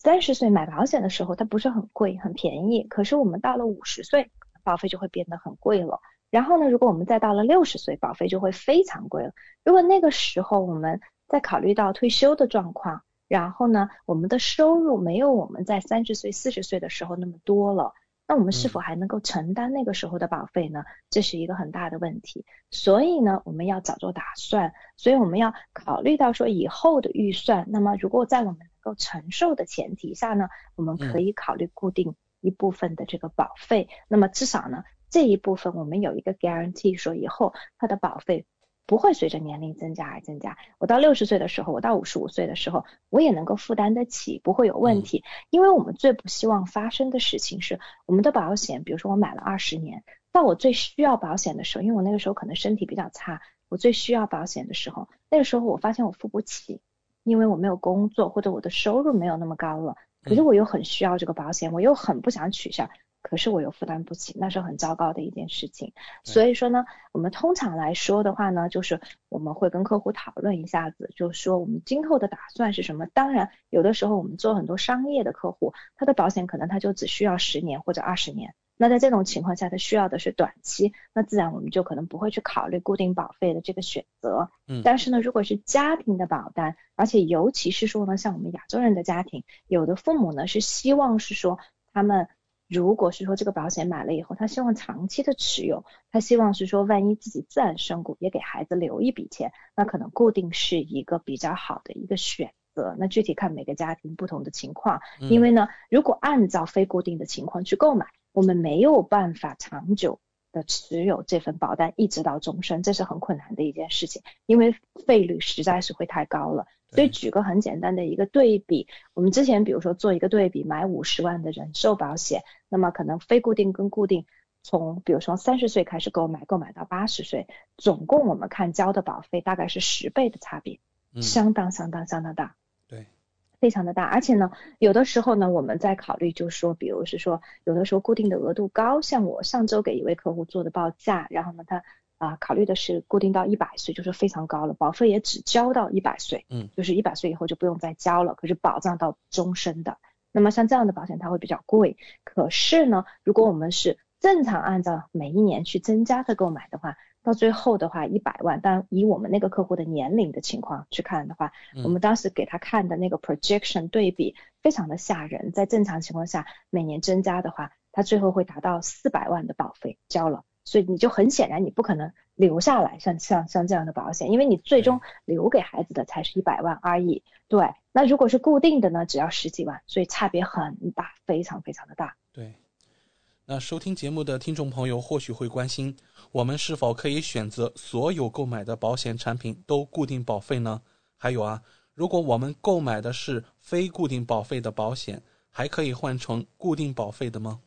三十岁买保险的时候它不是很贵很便宜，可是我们到了五十岁保费就会变得很贵了。然后呢，如果我们再到了六十岁保费就会非常贵了。如果那个时候我们再考虑到退休的状况，然后呢我们的收入没有我们在三十岁四十岁的时候那么多了，那我们是否还能够承担那个时候的保费呢？这是一个很大的问题。所以呢我们要早做打算，所以我们要考虑到说以后的预算。那么如果在我们能够承受的前提下呢，我们可以考虑固定一部分的这个保费、嗯、那么至少呢这一部分我们有一个 guarantee 说以后它的保费不会随着年龄增加而增加，我到六十岁的时候，我到五十五岁的时候我也能够负担得起，不会有问题、嗯、因为我们最不希望发生的事情是我们的保险，比如说我买了二十年，到我最需要保险的时候，因为我那个时候可能身体比较差，我最需要保险的时候，那个时候我发现我付不起，因为我没有工作，或者我的收入没有那么高了，可是我又很需要这个保险，我又很不想取消，可是我又负担不起，那是很糟糕的一件事情。所以说呢，我们通常来说的话呢，就是我们会跟客户讨论一下子，就是说我们今后的打算是什么。当然有的时候我们做很多商业的客户，他的保险可能他就只需要十年或者二十年，那在这种情况下，它需要的是短期，那自然我们就可能不会去考虑固定保费的这个选择。嗯，但是呢，如果是家庭的保单，而且尤其是说呢，像我们亚洲人的家庭，有的父母呢是希望是说他们。如果是说这个保险买了以后，他希望长期的持有，他希望是说万一自己自然身故也给孩子留一笔钱，那可能固定是一个比较好的一个选择。那具体看每个家庭不同的情况，因为呢如果按照非固定的情况去购买，我们没有办法长久的持有这份保单一直到终身，这是很困难的一件事情，因为费率实在是会太高了。所以举个很简单的一个对比，我们之前比如说做一个对比，买五十万的人寿保险，那么可能非固定跟固定从比如说三十岁开始购买，购买到八十岁，总共我们看交的保费大概是十倍的差别，相当相当相当大，对，非常的大。而且呢有的时候呢我们在考虑就是说，比如是说有的时候固定的额度高，像我上周给一位客户做的报价，然后呢他啊、呃，考虑的是固定到一百岁，就是非常高了，保费也只交到一百岁，嗯，就是一百岁以后就不用再交了，可是保障到终身的。那么像这样的保险它会比较贵，可是呢如果我们是正常按照每一年去增加的购买的话，到最后的话一百万，但以我们那个客户的年龄的情况去看的话，我们当时给他看的那个 projection 对比非常的吓人，在正常情况下每年增加的话，他最后会达到四百万的保费交了。所以你就很显然你不可能留下来像像像这样的保险，因为你最终留给孩子的才是一百万而已。对，那如果是固定的呢只要十几万，所以差别很大，非常非常的大。对，那收听节目的听众朋友或许会关心，我们是否可以选择所有购买的保险产品都固定保费呢？还有啊，如果我们购买的是非固定保费的保险，还可以换成固定保费的吗？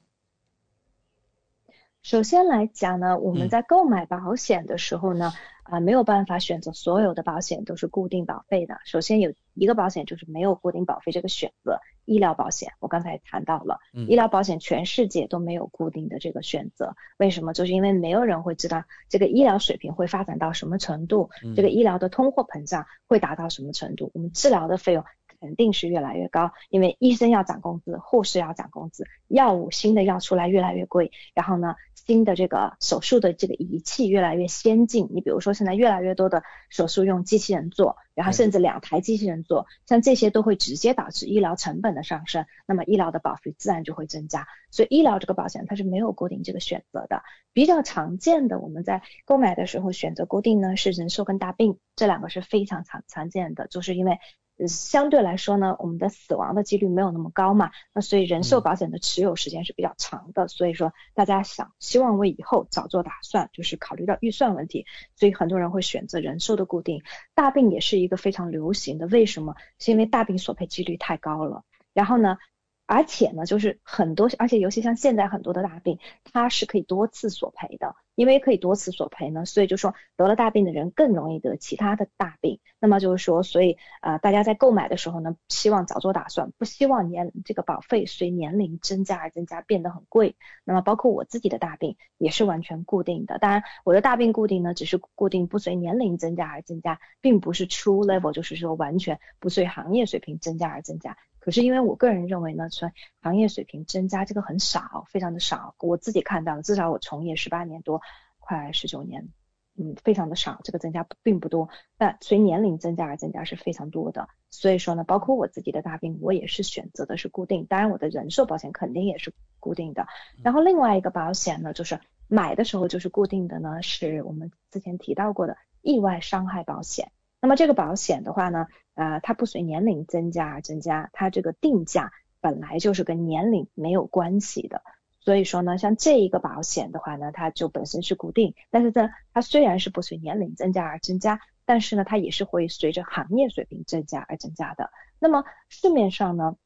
首先来讲呢，我们在购买保险的时候呢、嗯、啊，没有办法选择所有的保险都是固定保费的。首先有一个保险就是没有固定保费这个选择，医疗保险我刚才也谈到了、嗯、医疗保险全世界都没有固定的这个选择。为什么？就是因为没有人会知道这个医疗水平会发展到什么程度、嗯、这个医疗的通货膨胀会达到什么程度，我们治疗的费用肯定是越来越高，因为医生要涨工资，护士要涨工资，药物新的药出来越来越贵，然后呢新的这个手术的这个仪器越来越先进，你比如说现在越来越多的手术用机器人做，然后甚至两台机器人做，像这些都会直接导致医疗成本的上升，那么医疗的保费自然就会增加。所以医疗这个保险它是没有固定这个选择的。比较常见的我们在购买的时候选择固定呢是人寿跟大病，这两个是非常常常见的，就是因为相对来说呢我们的死亡的几率没有那么高嘛，那所以人寿保险的持有时间是比较长的、嗯、所以说大家想希望为以后早做打算，就是考虑到预算问题，所以很多人会选择人寿的固定。大病也是一个非常流行的，为什么？是因为大病索赔几率太高了，然后呢而且呢就是很多，而且尤其像现在很多的大病它是可以多次索赔的，因为可以多次索赔呢，所以就说得了大病的人更容易得其他的大病，那么就是说所以呃，大家在购买的时候呢希望早做打算，不希望年这个保费随年龄增加而增加变得很贵。那么包括我自己的大病也是完全固定的，当然我的大病固定呢只是固定不随年龄增加而增加，并不是 true level 就是说完全不随行业水平增加而增加。可是因为我个人认为呢行业水平增加这个很少，非常的少，我自己看到了，至少我从业十八年多快十九年，嗯，非常的少，这个增加并不多，但随年龄增加而增加是非常多的。所以说呢包括我自己的大病我也是选择的是固定，当然我的人寿保险肯定也是固定的。然后另外一个保险呢就是买的时候就是固定的呢是我们之前提到过的意外伤害保险。那么这个保险的话呢呃，它不随年龄增加而增加，它这个定价本来就是跟年龄没有关系的，所以说呢像这一个保险的话呢它就本身是固定，但是它虽然是不随年龄增加而增加，但是呢它也是会随着行业水平增加而增加的。那么市面上呢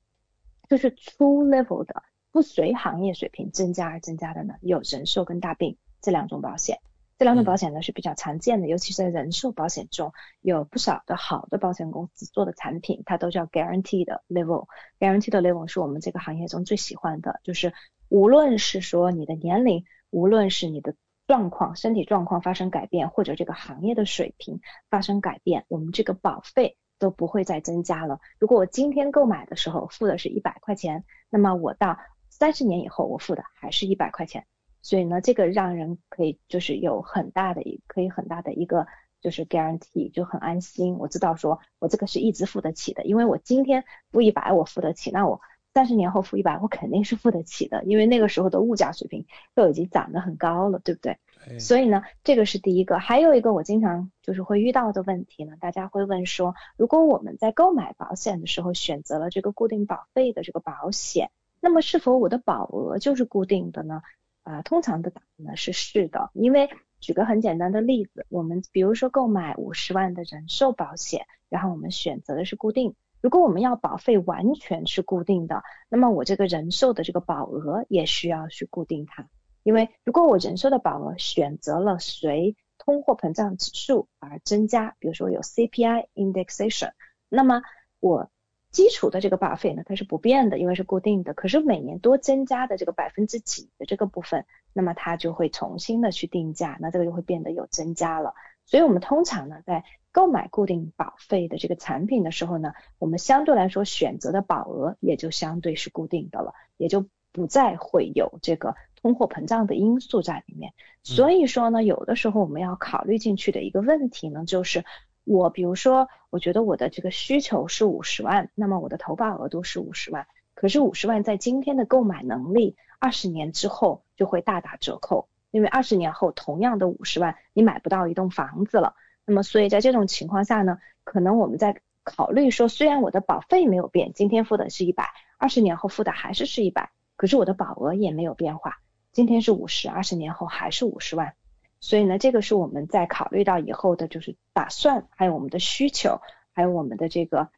就是 true level 的不随行业水平增加而增加的呢有人寿跟大病这两种保险，这两种保险呢是比较常见的，尤其是在人寿保险中有不少的好的保险公司做的产品它都叫 guaranteed level。 guaranteed level 是我们这个行业中最喜欢的，就是无论是说你的年龄，无论是你的状况身体状况发生改变，或者这个行业的水平发生改变，我们这个保费都不会再增加了。如果我今天购买的时候付的是一百块钱，那么我到三十年以后我付的还是一百块钱。所以呢这个让人可以就是有很大的可以很大的一个就是 guarantee， 就很安心，我知道说我这个是一直付得起的，因为我今天付一百我付得起，那我三十年后付一百我肯定是付得起的，因为那个时候的物价水平都已经涨得很高了，对不对？所以呢这个是第一个。还有一个我经常就是会遇到的问题呢，大家会问说，如果我们在购买保险的时候选择了这个固定保费的这个保险，那么是否我的保额就是固定的呢？啊、呃，通常的答案呢是是的，因为举个很简单的例子，我们比如说购买五十万的人寿保险，然后我们选择的是固定，如果我们要保费完全是固定的，那么我这个人寿的这个保额也需要去固定它，因为如果我人寿的保额选择了随通货膨胀指数而增加，比如说有 C P I indexation， 那么我基础的这个保费呢它是不变的，因为是固定的，可是每年多增加的这个百分之几的这个部分，那么它就会重新的去定价，那这个就会变得有增加了。所以我们通常呢在购买固定保费的这个产品的时候呢，我们相对来说选择的保额也就相对是固定的了，也就不再会有这个通货膨胀的因素在里面。所以说呢有的时候我们要考虑进去的一个问题呢，就是我比如说我觉得我的这个需求是五十万，那么我的投保额度是五十万，可是五十万在今天的购买能力二十年之后就会大打折扣，因为二十年后同样的五十万你买不到一栋房子了，那么所以在这种情况下呢，可能我们在考虑说，虽然我的保费没有变，今天付的是一百， 二十年后付的还是是一百，可是我的保额也没有变化，今天是五十， 二十年后还是五十万。所以呢这个是我们在考虑到以后的就是打算，还有我们的需求，还有我们的这个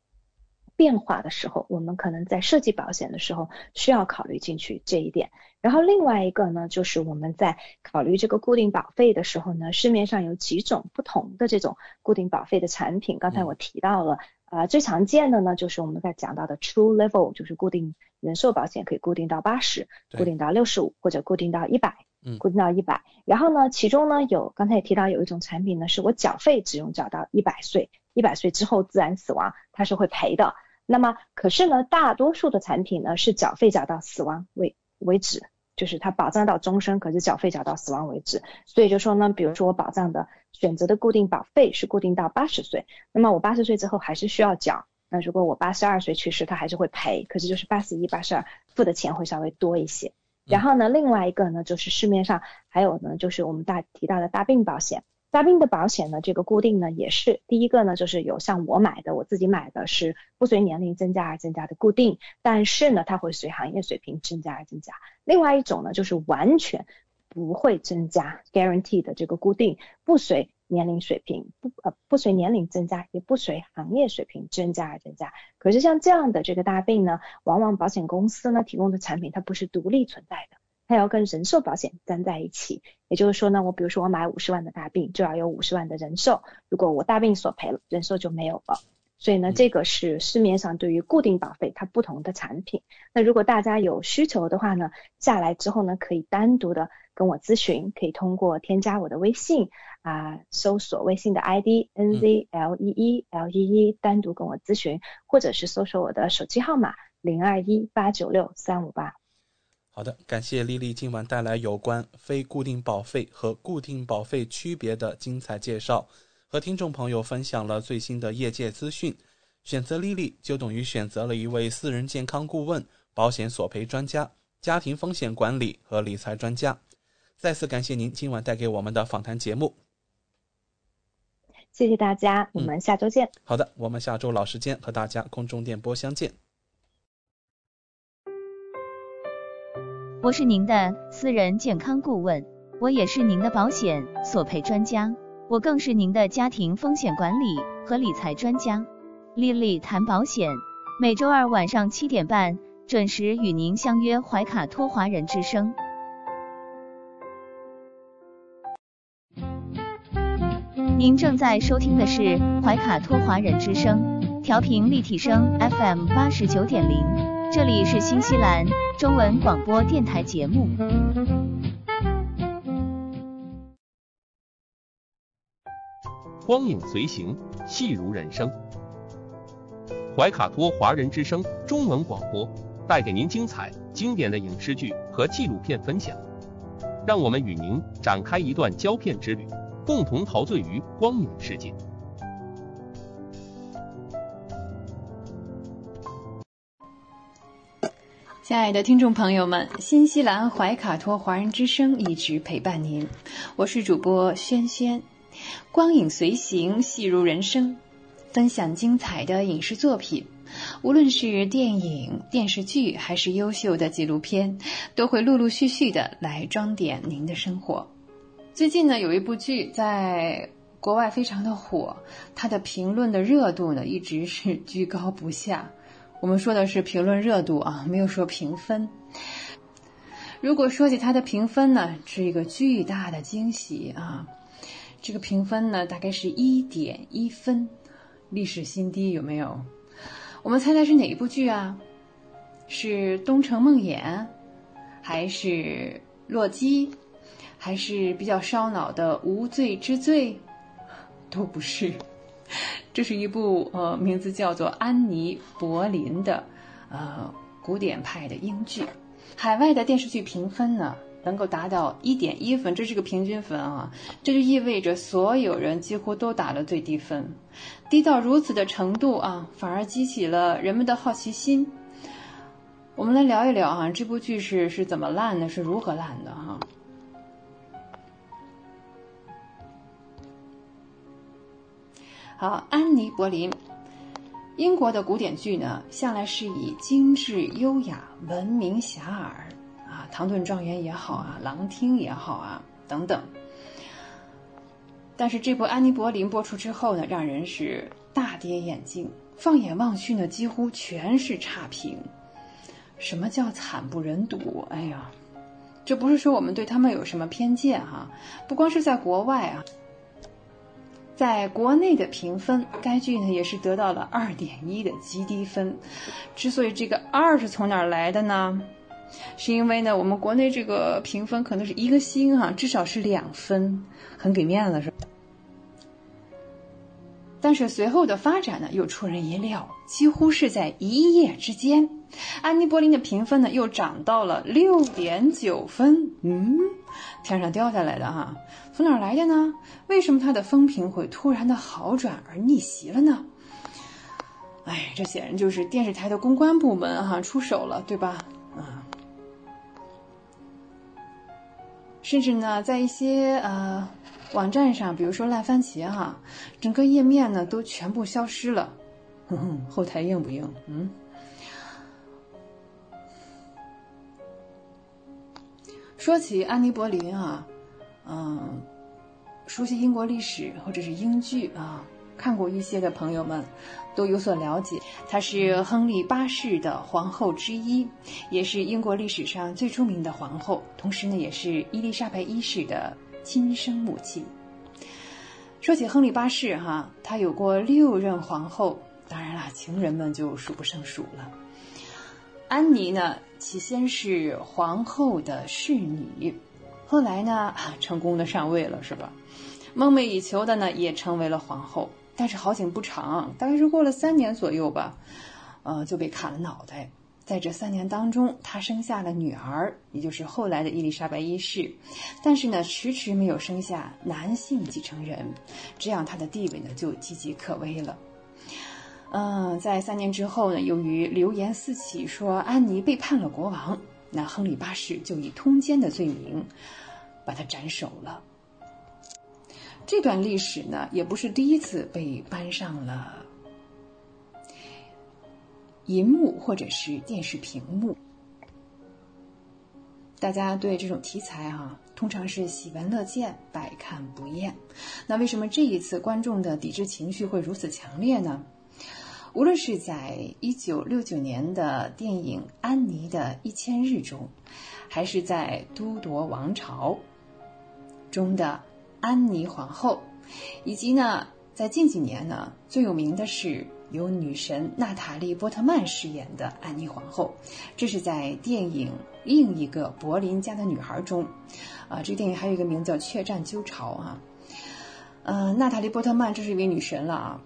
变化的时候，我们可能在设计保险的时候需要考虑进去这一点。然后另外一个呢，就是我们在考虑这个固定保费的时候呢，市面上有几种不同的这种固定保费的产品，刚才我提到了、嗯呃、最常见的呢就是我们在讲到的 true level， 就是固定人寿保险可以固定到八十，固定到六十五，或者固定到一百，固定到一百。然后呢其中呢有刚才也提到有一种产品呢，是我缴费只用缴到一百岁，一百岁之后自然死亡它是会赔的，那么可是呢大多数的产品呢是缴费缴到死亡 为, 为止，就是它保障到终身，可是缴费缴到死亡为止。所以就说呢，比如说我保障的选择的固定保费是固定到八十岁，那么我八十岁之后还是需要缴，那如果我八十二岁去世它还是会赔，可是就是八十一、八十二付的钱会稍微多一些。然后呢另外一个呢就是市面上还有呢就是我们大提到的大病保险。大病的保险呢这个固定呢也是第一个呢就是有像我买的我自己买的是不随年龄增加而增加的固定，但是呢它会随行业水平增加而增加。另外一种呢就是完全不会增加 guarantee 的这个固定，不随年龄水平不呃不随年龄增加，也不随行业水平增加而增加。可是像这样的这个大病呢，往往保险公司呢提供的产品它不是独立存在的，它要跟人寿保险粘在一起。也就是说呢，我比如说我买五十万的大病，就要有五十万的人寿，如果我大病索赔了，人寿就没有了。所以呢这个是市面上对于固定保费它不同的产品。那如果大家有需求的话呢，下来之后呢可以单独的跟我咨询，可以通过添加我的微信啊、呃，搜索微信的 I D N Z L E E L E E， 单独跟我咨询，或者是搜索我的手机号码零二一八九六三五八。好的，感谢莉莉今晚带来有关非固定保费和固定保费区别的精彩介绍，和听众朋友分享了最新的业界资讯。选择莉莉就等于选择了一位私人健康顾问、保险索赔专家、家庭风险管理和理财专家。再次感谢您今晚带给我们的访谈节目，谢谢大家，我们下周见、嗯、好的，我们下周老时间和大家空中电波相见。我是您的私人健康顾问，我也是您的保险索赔专家，我更是您的家庭风险管理和理财专家。莉莉谈保险，每周二晚上七点半准时与您相约怀卡托华人之声。您正在收听的是怀卡托华人之声，调频立体声 F M 八十九点零，这里是新西兰中文广播电台节目。光影随行，戏如人生。怀卡托华人之声中文广播，带给您精彩、经典的影视剧和纪录片分享。让我们与您展开一段胶片之旅，共同陶醉于光影世界。亲爱的听众朋友们，新西兰怀卡托华人之声一直陪伴您，我是主播萱萱。光影随行，戏如人生，分享精彩的影视作品，无论是电影、电视剧还是优秀的纪录片，都会陆陆续续的来装点您的生活。最近呢，有一部剧在国外非常的火，它的评论的热度呢一直是居高不下。我们说的是评论热度啊，没有说评分。如果说起它的评分呢，是一个巨大的惊喜啊！这个评分呢，大概是 一点一 分，历史新低，有没有？我们猜猜是哪一部剧啊？是《东城梦魇》，还是《洛基》，还是比较烧脑的《无罪之罪》？都不是。这是一部呃名字叫做安妮·博林的呃古典派的英剧，海外的电视剧评分呢能够达到 一点一 分，这是个平均分啊，这就意味着所有人几乎都打了最低分，低到如此的程度啊，反而激起了人们的好奇心。我们来聊一聊啊，这部剧是是怎么烂的，是如何烂的啊。好，安妮·博林，英国的古典剧呢，向来是以精致、优雅、闻名遐迩啊，《唐顿庄园》也好啊，《狼厅》也好啊，等等。但是这部《安妮·博林》播出之后呢，让人是大跌眼镜，放眼望去呢，几乎全是差评。什么叫惨不忍睹？哎呀，这不是说我们对他们有什么偏见哈、啊，不光是在国外啊。在国内的评分，该剧呢也是得到了 二点一 的极低分。之所以这个二是从哪儿来的呢？是因为呢我们国内这个评分可能是一个星啊，至少是两分，很给面子是吧？但是随后的发展呢又出人意料，几乎是在一夜之间，安妮·博林的评分呢又涨到了 六点九 分。嗯，天上掉下来的哈，从哪儿来的呢？为什么他的风评会突然的好转而逆袭了呢？哎，这显然就是电视台的公关部门哈、啊、出手了，对吧？啊，甚至呢，在一些呃网站上，比如说烂番茄哈、啊，整个页面呢都全部消失了。哼哼，后台硬不硬？嗯。说起安妮·博林啊。嗯，熟悉英国历史或者是英剧啊，看过一些的朋友们都有所了解。她是亨利八世的皇后之一，也是英国历史上最出名的皇后，同时呢也是伊丽莎白一世的亲生母亲。说起亨利八世哈、啊，他有过六任皇后，当然啦，情人们就数不胜数了。安妮呢，起先是皇后的侍女。后来呢，啊，成功的上位了，是吧？梦寐以求的呢，也成为了皇后。但是好景不长，大概是过了三年左右吧，呃，就被砍了脑袋。在这三年当中，她生下了女儿，也就是后来的伊丽莎白一世。但是呢，迟迟没有生下男性继承人，这样她的地位呢就岌岌可危了。嗯、呃，在三年之后呢，由于流言四起，说安妮背叛了国王。那亨利八世就以通奸的罪名把他斩首了。这段历史呢也不是第一次被搬上了银幕或者是电视屏幕。大家对这种题材啊通常是喜闻乐见，百看不厌。那为什么这一次观众的抵制情绪会如此强烈呢？无论是在一九六九年的电影《安妮的一千日》中，还是在《都铎王朝》中的安妮皇后，以及呢，在近几年呢，最有名的是由女神娜塔莉·波特曼饰演的安妮皇后，这是在电影《另一个柏林家的女孩》中，啊、呃，这个电影还有一个名字叫《血战纠朝》啊，呃，娜塔莉·波特曼这是一位女神了啊。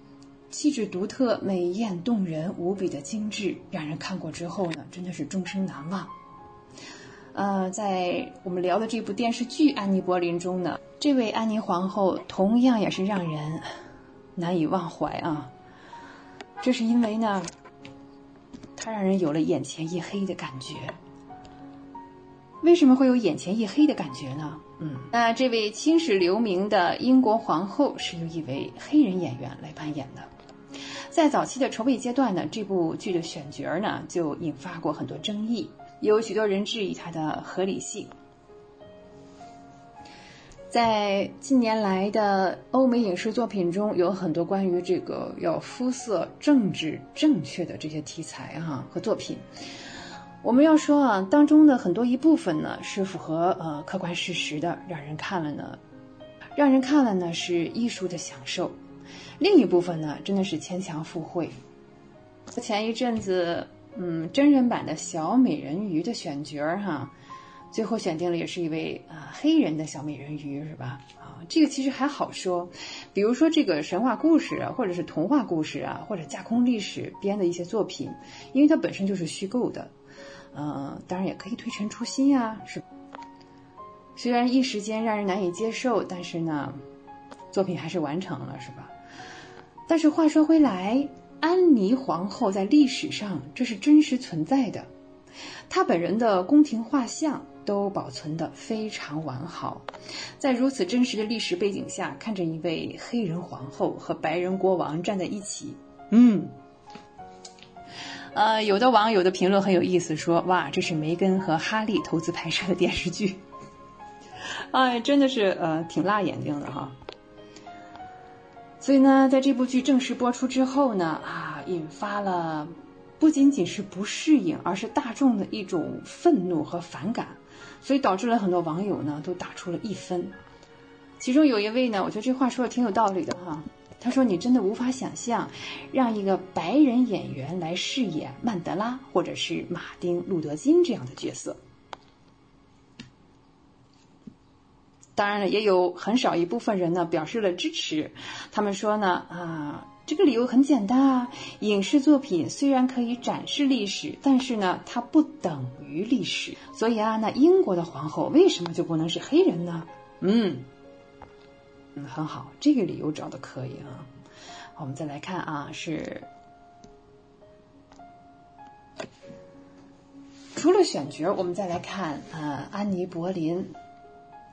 气质独特、美艳动人、无比的精致，让人看过之后呢，真的是终生难忘。呃，在我们聊的这部电视剧《安妮·柏林》中呢，这位安妮皇后同样也是让人难以忘怀啊。这是因为呢，她让人有了眼前一黑的感觉。为什么会有眼前一黑的感觉呢？嗯，那这位青史留名的英国皇后是由一位黑人演员来扮演的。在早期的筹备阶段呢，这部剧的选角呢就引发过很多争议，有许多人质疑它的合理性。在近年来的欧美影视作品中，有很多关于这个要肤色政治正确的这些题材啊和作品。我们要说啊，当中的很多一部分呢是符合呃客观事实的，让人看了呢，让人看了呢是艺术的享受；另一部分呢，真的是牵强附会。前一阵子，嗯，真人版的小美人鱼的选角儿、啊、哈，最后选定了也是一位啊、呃、黑人的小美人鱼，是吧？啊，这个其实还好说，比如说这个神话故事啊，或者是童话故事啊，或者架空历史编的一些作品，因为它本身就是虚构的。呃，当然也可以推陈出新啊，是吧？虽然一时间让人难以接受，但是呢，作品还是完成了，是吧？但是话说回来，安妮皇后在历史上这是真实存在的，她本人的宫廷画像都保存得非常完好。在如此真实的历史背景下，看着一位黑人皇后和白人国王站在一起，嗯。呃，有的网友的评论很有意思，说哇，这是梅根和哈利投资拍摄的电视剧，哎，真的是呃挺辣眼睛的哈。所以呢，在这部剧正式播出之后呢，啊，引发了不仅仅是不适应，而是大众的一种愤怒和反感，所以导致了很多网友呢都打出了一分。其中有一位呢，我觉得这话说的挺有道理的哈。他说：“你真的无法想象，让一个白人演员来饰演曼德拉或者是马丁·路德·金这样的角色。”当然了，也有很少一部分人呢表示了支持。他们说呢：“啊，这个理由很简单啊，影视作品虽然可以展示历史，但是呢，它不等于历史。所以啊，那英国的皇后为什么就不能是黑人呢？”嗯。嗯，很好，这个理由找的可以啊。我们再来看啊，是除了选角，我们再来看呃，安妮·柏林。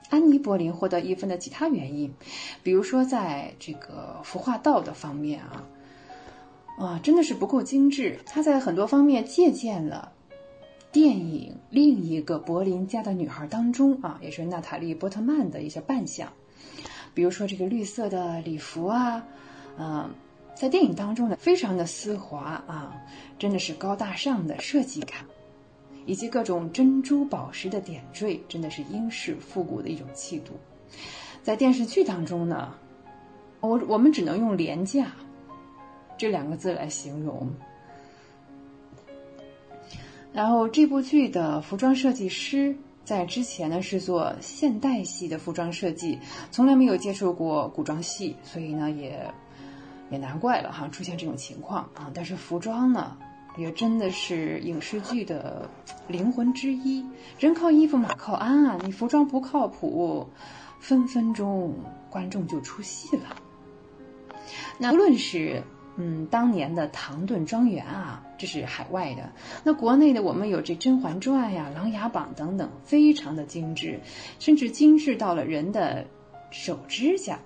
安妮·柏林获得一分的其他原因，比如说在这个服化道的方面啊，啊，真的是不够精致。她在很多方面借鉴了电影《另一个柏林家的女孩》当中啊，也是娜塔莉·波特曼的一些扮相。比如说这个绿色的礼服啊，呃，在电影当中呢，非常的丝滑啊，真的是高大上的设计感，以及各种珍珠宝石的点缀，真的是英式复古的一种气度。在电视剧当中呢，我我们只能用廉价这两个字来形容。然后这部剧的服装设计师，在之前呢是做现代戏的服装设计，从来没有接触过古装戏，所以呢也也难怪了哈，出现这种情况啊。但是服装呢也真的是影视剧的灵魂之一，人靠衣服马靠鞍啊，你服装不靠谱，分分钟观众就出戏了。那无论是嗯，当年的唐顿庄园啊，这是海外的。那国内的我们有这《甄嬛传》呀、《琅琊榜》等等，非常的精致，甚至精致到了人的手指甲。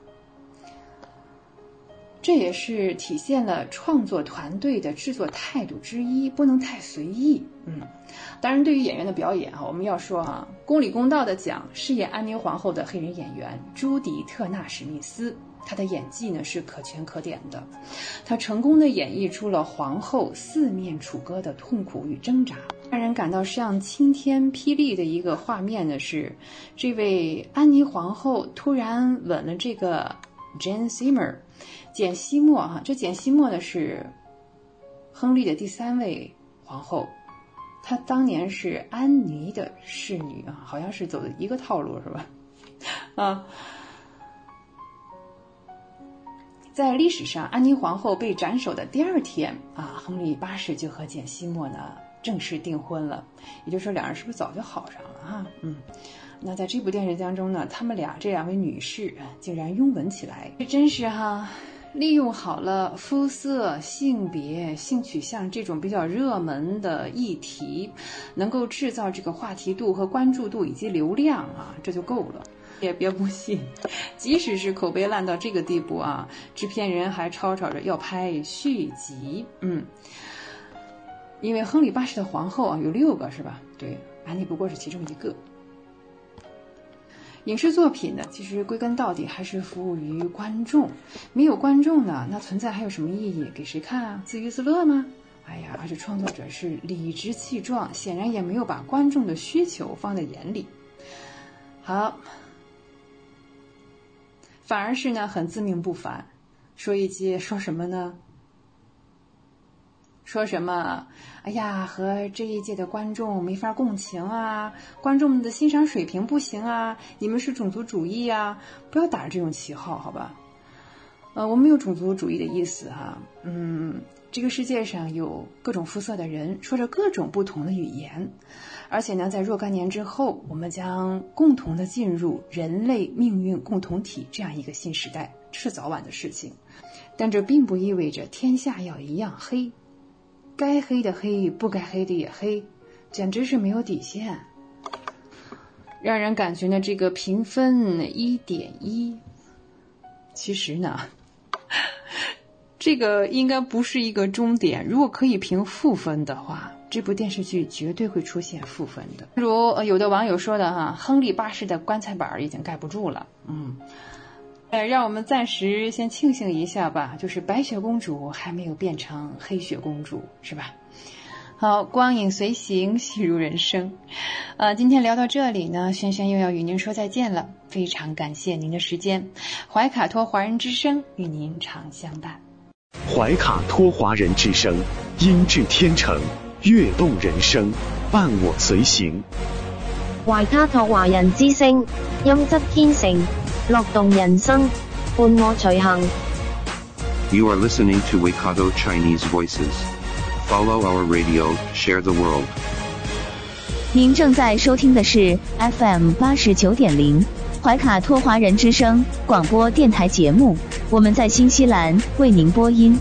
这也是体现了创作团队的制作态度之一，不能太随意。嗯，当然，对于演员的表演啊，我们要说啊，公理公道的讲，饰演安妮皇后的黑人演员朱迪·特纳·史密斯。她的演技呢是可圈可点的，她成功的演绎出了皇后四面楚歌的痛苦与挣扎，让人感到像晴天霹雳的一个画面呢是，这位安妮皇后突然吻了这个 Jane Seymour， 简西莫哈、啊，这简西莫呢是亨利的第三位皇后，她当年是安妮的侍女啊，好像是走的一个套路是吧？啊。在历史上安妮皇后被斩首的第二天啊，亨利八世就和简西莫呢正式订婚了，也就是说两人是不是早就好上了啊？嗯，那在这部电视当中呢，他们俩这两位女士竟然拥吻起来，这真是哈利用好了肤色、性别、性取向这种比较热门的议题，能够制造这个话题度和关注度以及流量啊，这就够了。也别不信，即使是口碑烂到这个地步啊，制片人还吵吵着要拍续集。嗯，因为亨利八世的皇后啊有六个是吧？对，安妮不过是其中一个。影视作品呢，其实归根到底还是服务于观众，没有观众呢，那存在还有什么意义？给谁看啊？自娱自乐吗？哎呀，而且创作者是理直气壮，显然也没有把观众的需求放在眼里。好，反而是呢，很自命不凡，说一些说什么呢？说什么？哎呀，和这一届的观众没法共情啊！观众们的欣赏水平不行啊！你们是种族主义啊！不要打着这种旗号，好吧？呃，我没有种族主义的意思啊。嗯，这个世界上有各种肤色的人，说着各种不同的语言，而且呢，在若干年之后，我们将共同的进入人类命运共同体这样一个新时代，这是早晚的事情。但这并不意味着天下要一样黑。该黑的黑，不该黑的也黑，简直是没有底线，让人感觉呢，这个评分 一点一 其实呢这个应该不是一个终点，如果可以评负分的话，这部电视剧绝对会出现负分的。如、呃、有的网友说的哈、啊，亨利八世的棺材板已经盖不住了。嗯，呃，让我们暂时先庆幸一下吧，就是白雪公主还没有变成黑雪公主，是吧？好，光影随行，戏如人生。呃，今天聊到这里呢，萱萱又要与您说再见了，非常感谢您的时间。怀卡托华人之声与您常相伴。怀卡托华人之声，音质天成，悦动人生，伴我随行。怀卡托华人之声，音质天成。樂動人生，伴我隨行。You are listening to Wicado Chinese Voices. Follow our radio, share the world. 您正在收听的是 F M 八十九点零怀卡托华人之声广播电台节目，我们在新西兰为您播音。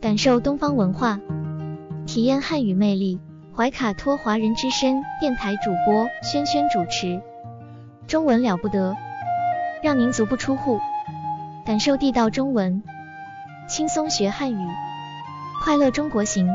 感受东方文化，体验汉语魅力。怀卡托华人之声电台主播萱萱主持，中文了不得，让您足不出户感受地道中文，轻松学汉语，快乐中国行。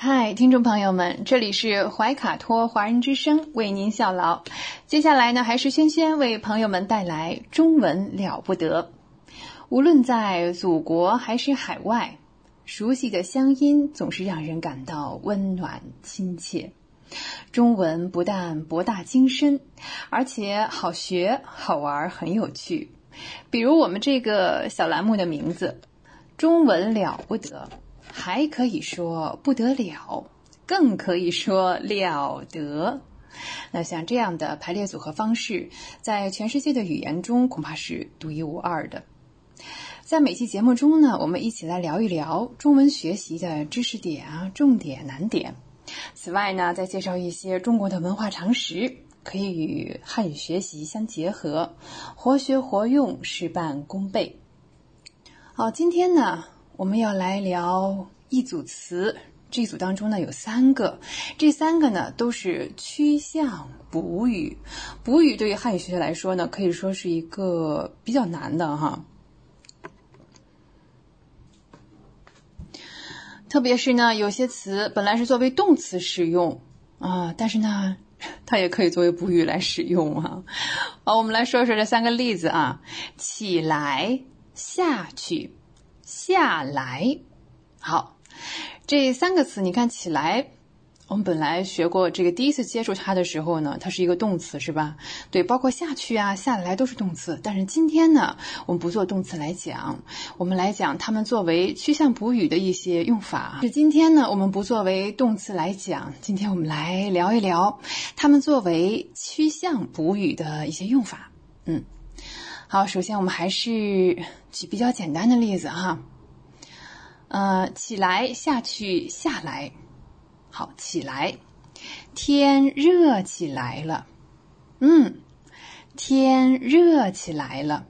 嗨，听众朋友们，这里是怀卡托华人之声为您效劳。接下来呢，还是萱萱为朋友们带来中文了不得。无论在祖国还是海外，熟悉的乡音总是让人感到温暖亲切。中文不但博大精深，而且好学好玩，很有趣。比如我们这个小栏目的名字中文了不得，还可以说不得了，更可以说了得。那像这样的排列组合方式，在全世界的语言中恐怕是独一无二的。在每期节目中呢，我们一起来聊一聊中文学习的知识点啊、重点、难点。此外呢，再介绍一些中国的文化常识，可以与汉语学习相结合，活学活用，事半功倍。好，今天呢，我们要来聊一组词，这组当中呢有三个，这三个呢都是趋向补语。补语对于汉语学习来说呢，可以说是一个比较难的哈，特别是呢有些词本来是作为动词使用啊，但是呢它也可以作为补语来使用啊。好，我们来说说这三个例子啊，起来、下去、下来。好，这三个词，你看起来我们本来学过这个第一次接触它的时候呢，它是一个动词是吧？对，包括下去啊、下来都是动词。但是今天呢，我们不做动词来讲，我们来讲它们作为趋向补语的一些用法。是今天呢，我们不作为动词来讲，今天我们来聊一聊它们作为趋向补语的一些用法。嗯，好，首先我们还是举比较简单的例子哈。呃，起来、下去、下来。好，起来，天热起来了。嗯，天热起来了。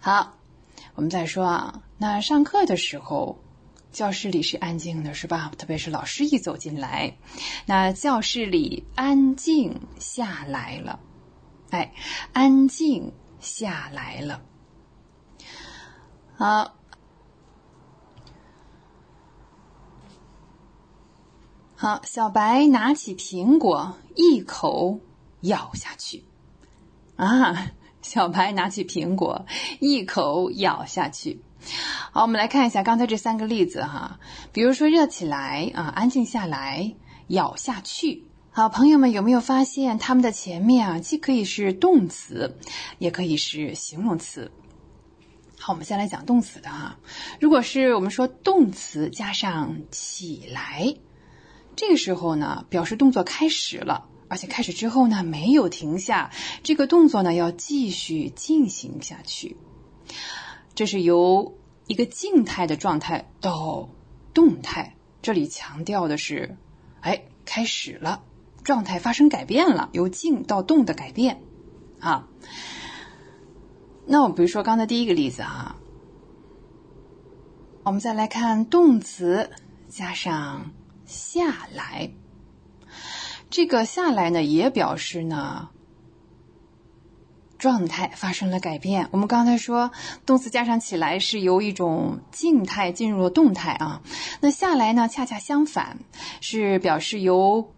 好，我们再说啊，那上课的时候，教室里是安静的，是吧？特别是老师一走进来，那教室里安静下来了。哎，安静下来了。好。好，小白拿起苹果，一口咬下去。啊，小白拿起苹果，一口咬下去。好，我们来看一下刚才这三个例子哈。比如说热起来啊，安静下来，咬下去。好，朋友们有没有发现它们的前面啊，既可以是动词，也可以是形容词。好，我们先来讲动词的哈。如果是我们说动词加上起来。这个时候呢，表示动作开始了，而且开始之后呢，没有停下，这个动作呢，要继续进行下去。这是由一个静态的状态到动态，这里强调的是，哎，开始了，状态发生改变了，由静到动的改变啊。那我比如说刚才第一个例子啊，我们再来看动词加上下来，这个下来呢，也表示呢，状态发生了改变。我们刚才说，动词加上起来是由一种静态进入了动态啊，那下来呢，恰恰相反，是表示由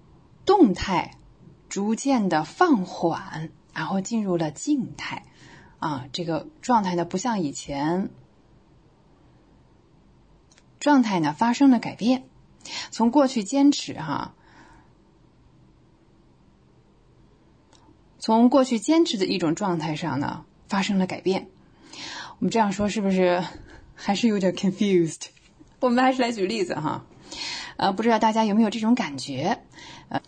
动态逐渐的放缓，然后进入了静态啊，这个状态呢，不像以前，状态呢，发生了改变。从过去坚持哈，从过去坚持的一种状态上呢，发生了改变。我们这样说是不是还是有点 confused？ 我们还是来举例子哈。呃，不知道大家有没有这种感觉？呃，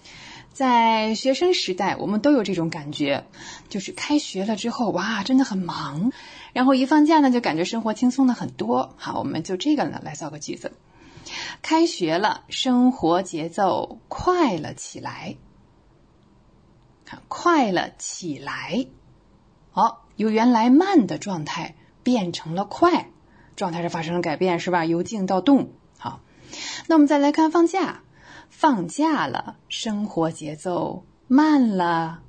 在学生时代，我们都有这种感觉，就是开学了之后，哇，真的很忙，然后一放假呢，就感觉生活轻松了很多。好，我们就这个呢来造个句子。开学了，生活节奏快了起来，快了起来。好，由原来慢的状态变成了快，状态是发生了改变，是吧？由静到动。好，那我们再来看放假，放假了，生活节奏慢了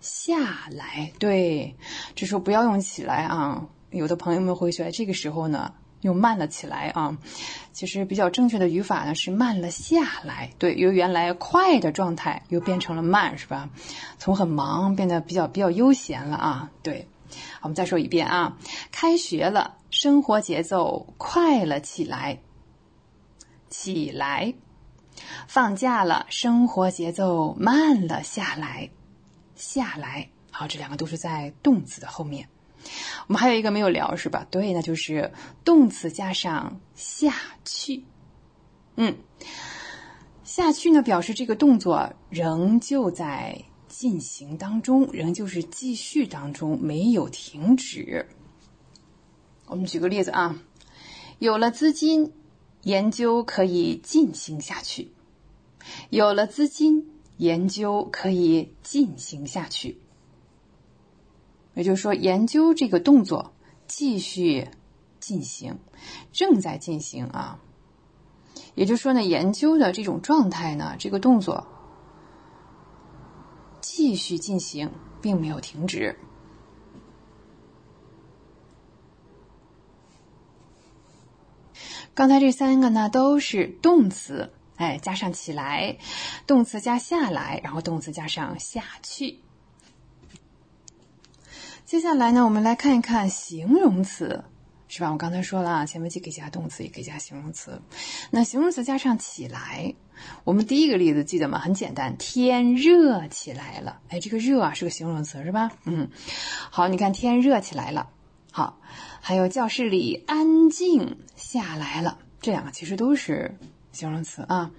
下来。对，这时候不要用起来啊，有的朋友们会觉得这个时候呢又慢了起来啊，其实比较正确的语法呢是慢了下来。对，由原来快的状态又变成了慢，是吧？从很忙变得比较比较悠闲了啊。对，我们再说一遍啊，开学了，生活节奏快了起来，起来。放假了，生活节奏慢了下来，下来。好，这两个都是在动词的后面。我们还有一个没有聊，是吧？对，那就是动词加上下去。嗯，下去呢，表示这个动作仍旧在进行当中，仍旧是继续当中，没有停止。我们举个例子啊，有了资金，研究可以进行下去。有了资金，研究可以进行下去。也就是说，研究这个动作继续进行，正在进行啊。也就是说呢，研究的这种状态呢，这个动作继续进行，并没有停止。刚才这三个呢，都是动词，哎，加上起来，动词加下来，然后动词加上下去。接下来呢，我们来看一看形容词是吧？我刚才说了，前面既可以加动词，也可以加形容词。那形容词加上起来，我们第一个例子记得吗？很简单，天热起来了。哎，这个热啊是个形容词，是吧？嗯，好，你看天热起来了。好，还有教室里安静下来了，这两个其实都是形容词啊。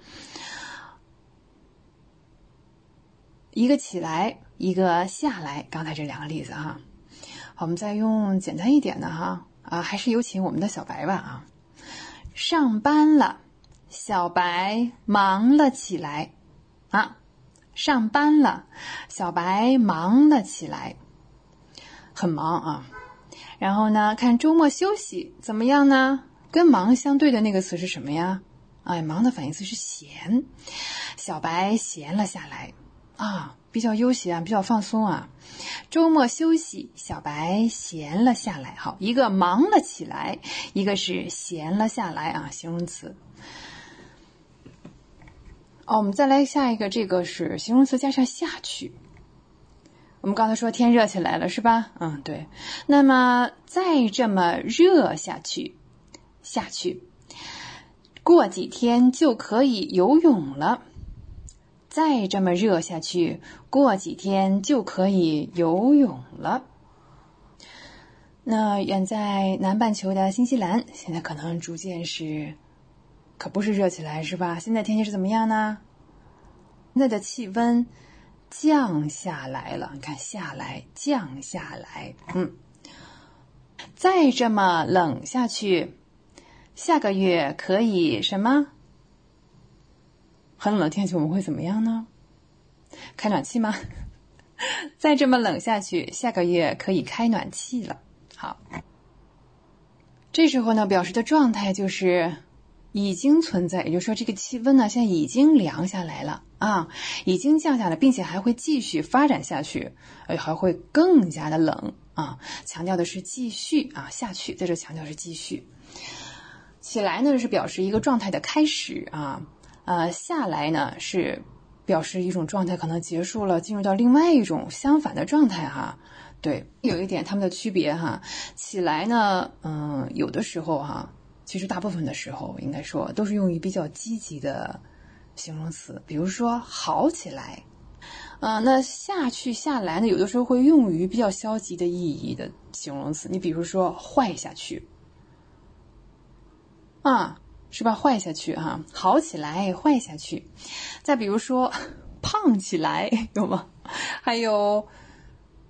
一个起来，一个下来。刚才这两个例子啊，好，我们再用简单一点的哈。啊，还是有请我们的小白吧啊！上班了，小白忙了起来啊！上班了，小白忙了起来，很忙啊。然后呢，看周末休息怎么样呢？跟忙相对的那个词是什么呀？哎，忙的反义词是闲，小白闲了下来啊，比较悠闲啊，比较放松啊。周末休息，小白闲了下来。好，一个忙了起来，一个是闲了下来啊，形容词。哦，我们再来下一个，这个是形容词加上下去。我们刚才说天热起来了，是吧？嗯，对。那么再这么热下去，下去，过几天就可以游泳了。再这么热下去，过几天就可以游泳了。那远在南半球的新西兰，现在可能逐渐是，可不是热起来，是吧？现在天气是怎么样呢？那的气温降下来了，你看下来，降下来，嗯。再这么冷下去，下个月可以什么？很冷的天气我们会怎么样呢？开暖气吗？再这么冷下去，下个月可以开暖气了。好，这时候呢，表示的状态就是已经存在，也就是说这个气温呢，现在已经凉下来了啊，已经降下来，并且还会继续发展下去，哎，还会更加的冷啊。强调的是继续啊，下去，在这强调是继续。起来呢是表示一个状态的开始啊。呃，下来呢是表示一种状态可能结束了，进入到另外一种相反的状态哈。对，有一点它们的区别哈。起来呢，嗯，有的时候哈，其实大部分的时候应该说都是用于比较积极的形容词，比如说好起来。呃，那下去下来呢，有的时候会用于比较消极的意义的形容词，你比如说坏下去，啊。是吧？坏下去啊，好起来，坏下去。再比如说，胖起来，有吗？还有，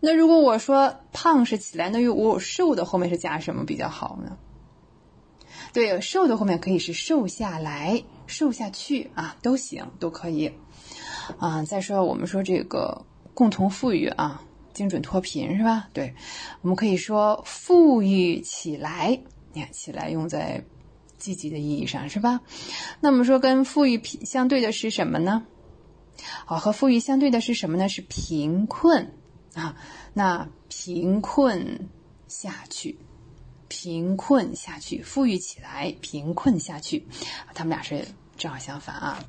那如果我说胖是起来，那我瘦的后面是加什么比较好呢？对，瘦的后面可以是瘦下来、瘦下去啊，都行，都可以。啊，再说我们说这个共同富裕啊，精准脱贫是吧？对，我们可以说富裕起来，你看起来用在积极的意义上，是吧？那我们说跟富裕相对的是什么呢？好，和富裕相对的是什么呢？是贫困啊。那贫困下去，贫困下去，富裕起来，贫困下去，他们俩是正好相反啊。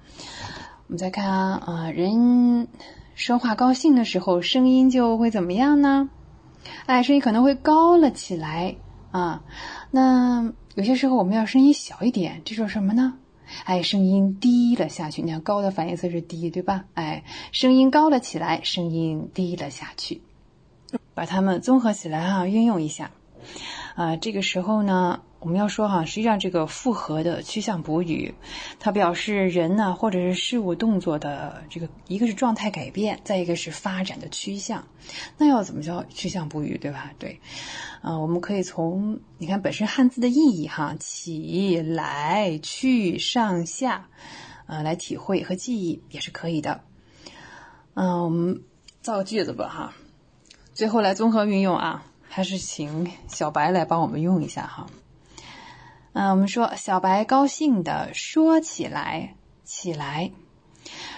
我们再看啊，呃，人说话高兴的时候，声音就会怎么样呢？哎，声音可能会高了起来啊。那有些时候我们要声音小一点，这是什么呢？哎，声音低了下去。你看高的反义词是低，对吧？哎，声音高了起来，声音低了下去，把它们综合起来啊，运用一下。啊、呃，这个时候呢，我们要说哈、啊，实际上这个复合的趋向补语，它表示人呢、啊、或者是事物动作的这个，一个是状态改变，再一个是发展的趋向。那要怎么叫趋向补语，对吧？对，啊、呃，我们可以从你看本身汉字的意义哈，起来去上下，呃，来体会和记忆也是可以的。嗯、呃，我们造个句子吧哈，最后来综合运用啊。还是请小白来帮我们用一下哈。嗯，我们说小白高兴的说起来，起来，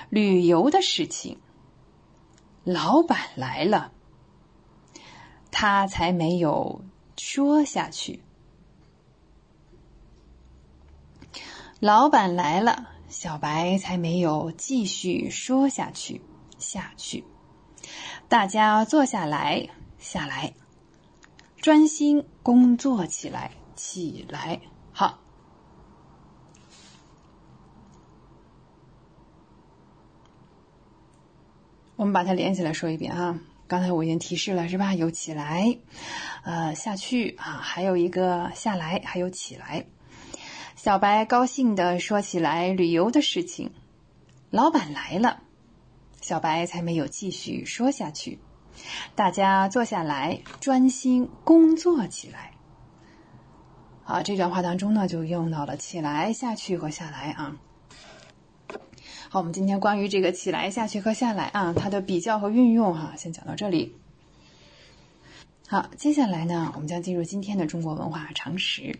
旅游的事情，老板来了，他才没有说下去。老板来了，小白才没有继续说下去，下去。大家坐下来，下来。专心工作起来，起来。好。我们把它连起来说一遍啊。刚才我已经提示了是吧？有起来，呃，下去啊，还有一个下来，还有起来。小白高兴地说起来旅游的事情。老板来了，小白才没有继续说下去。大家坐下来，专心工作起来。好，这段话当中呢，就用到了起来、下去和下来啊。好，我们今天关于这个起来、下去和下来啊，它的比较和运用哈、啊，先讲到这里。好，接下来呢，我们将进入今天的中国文化常识。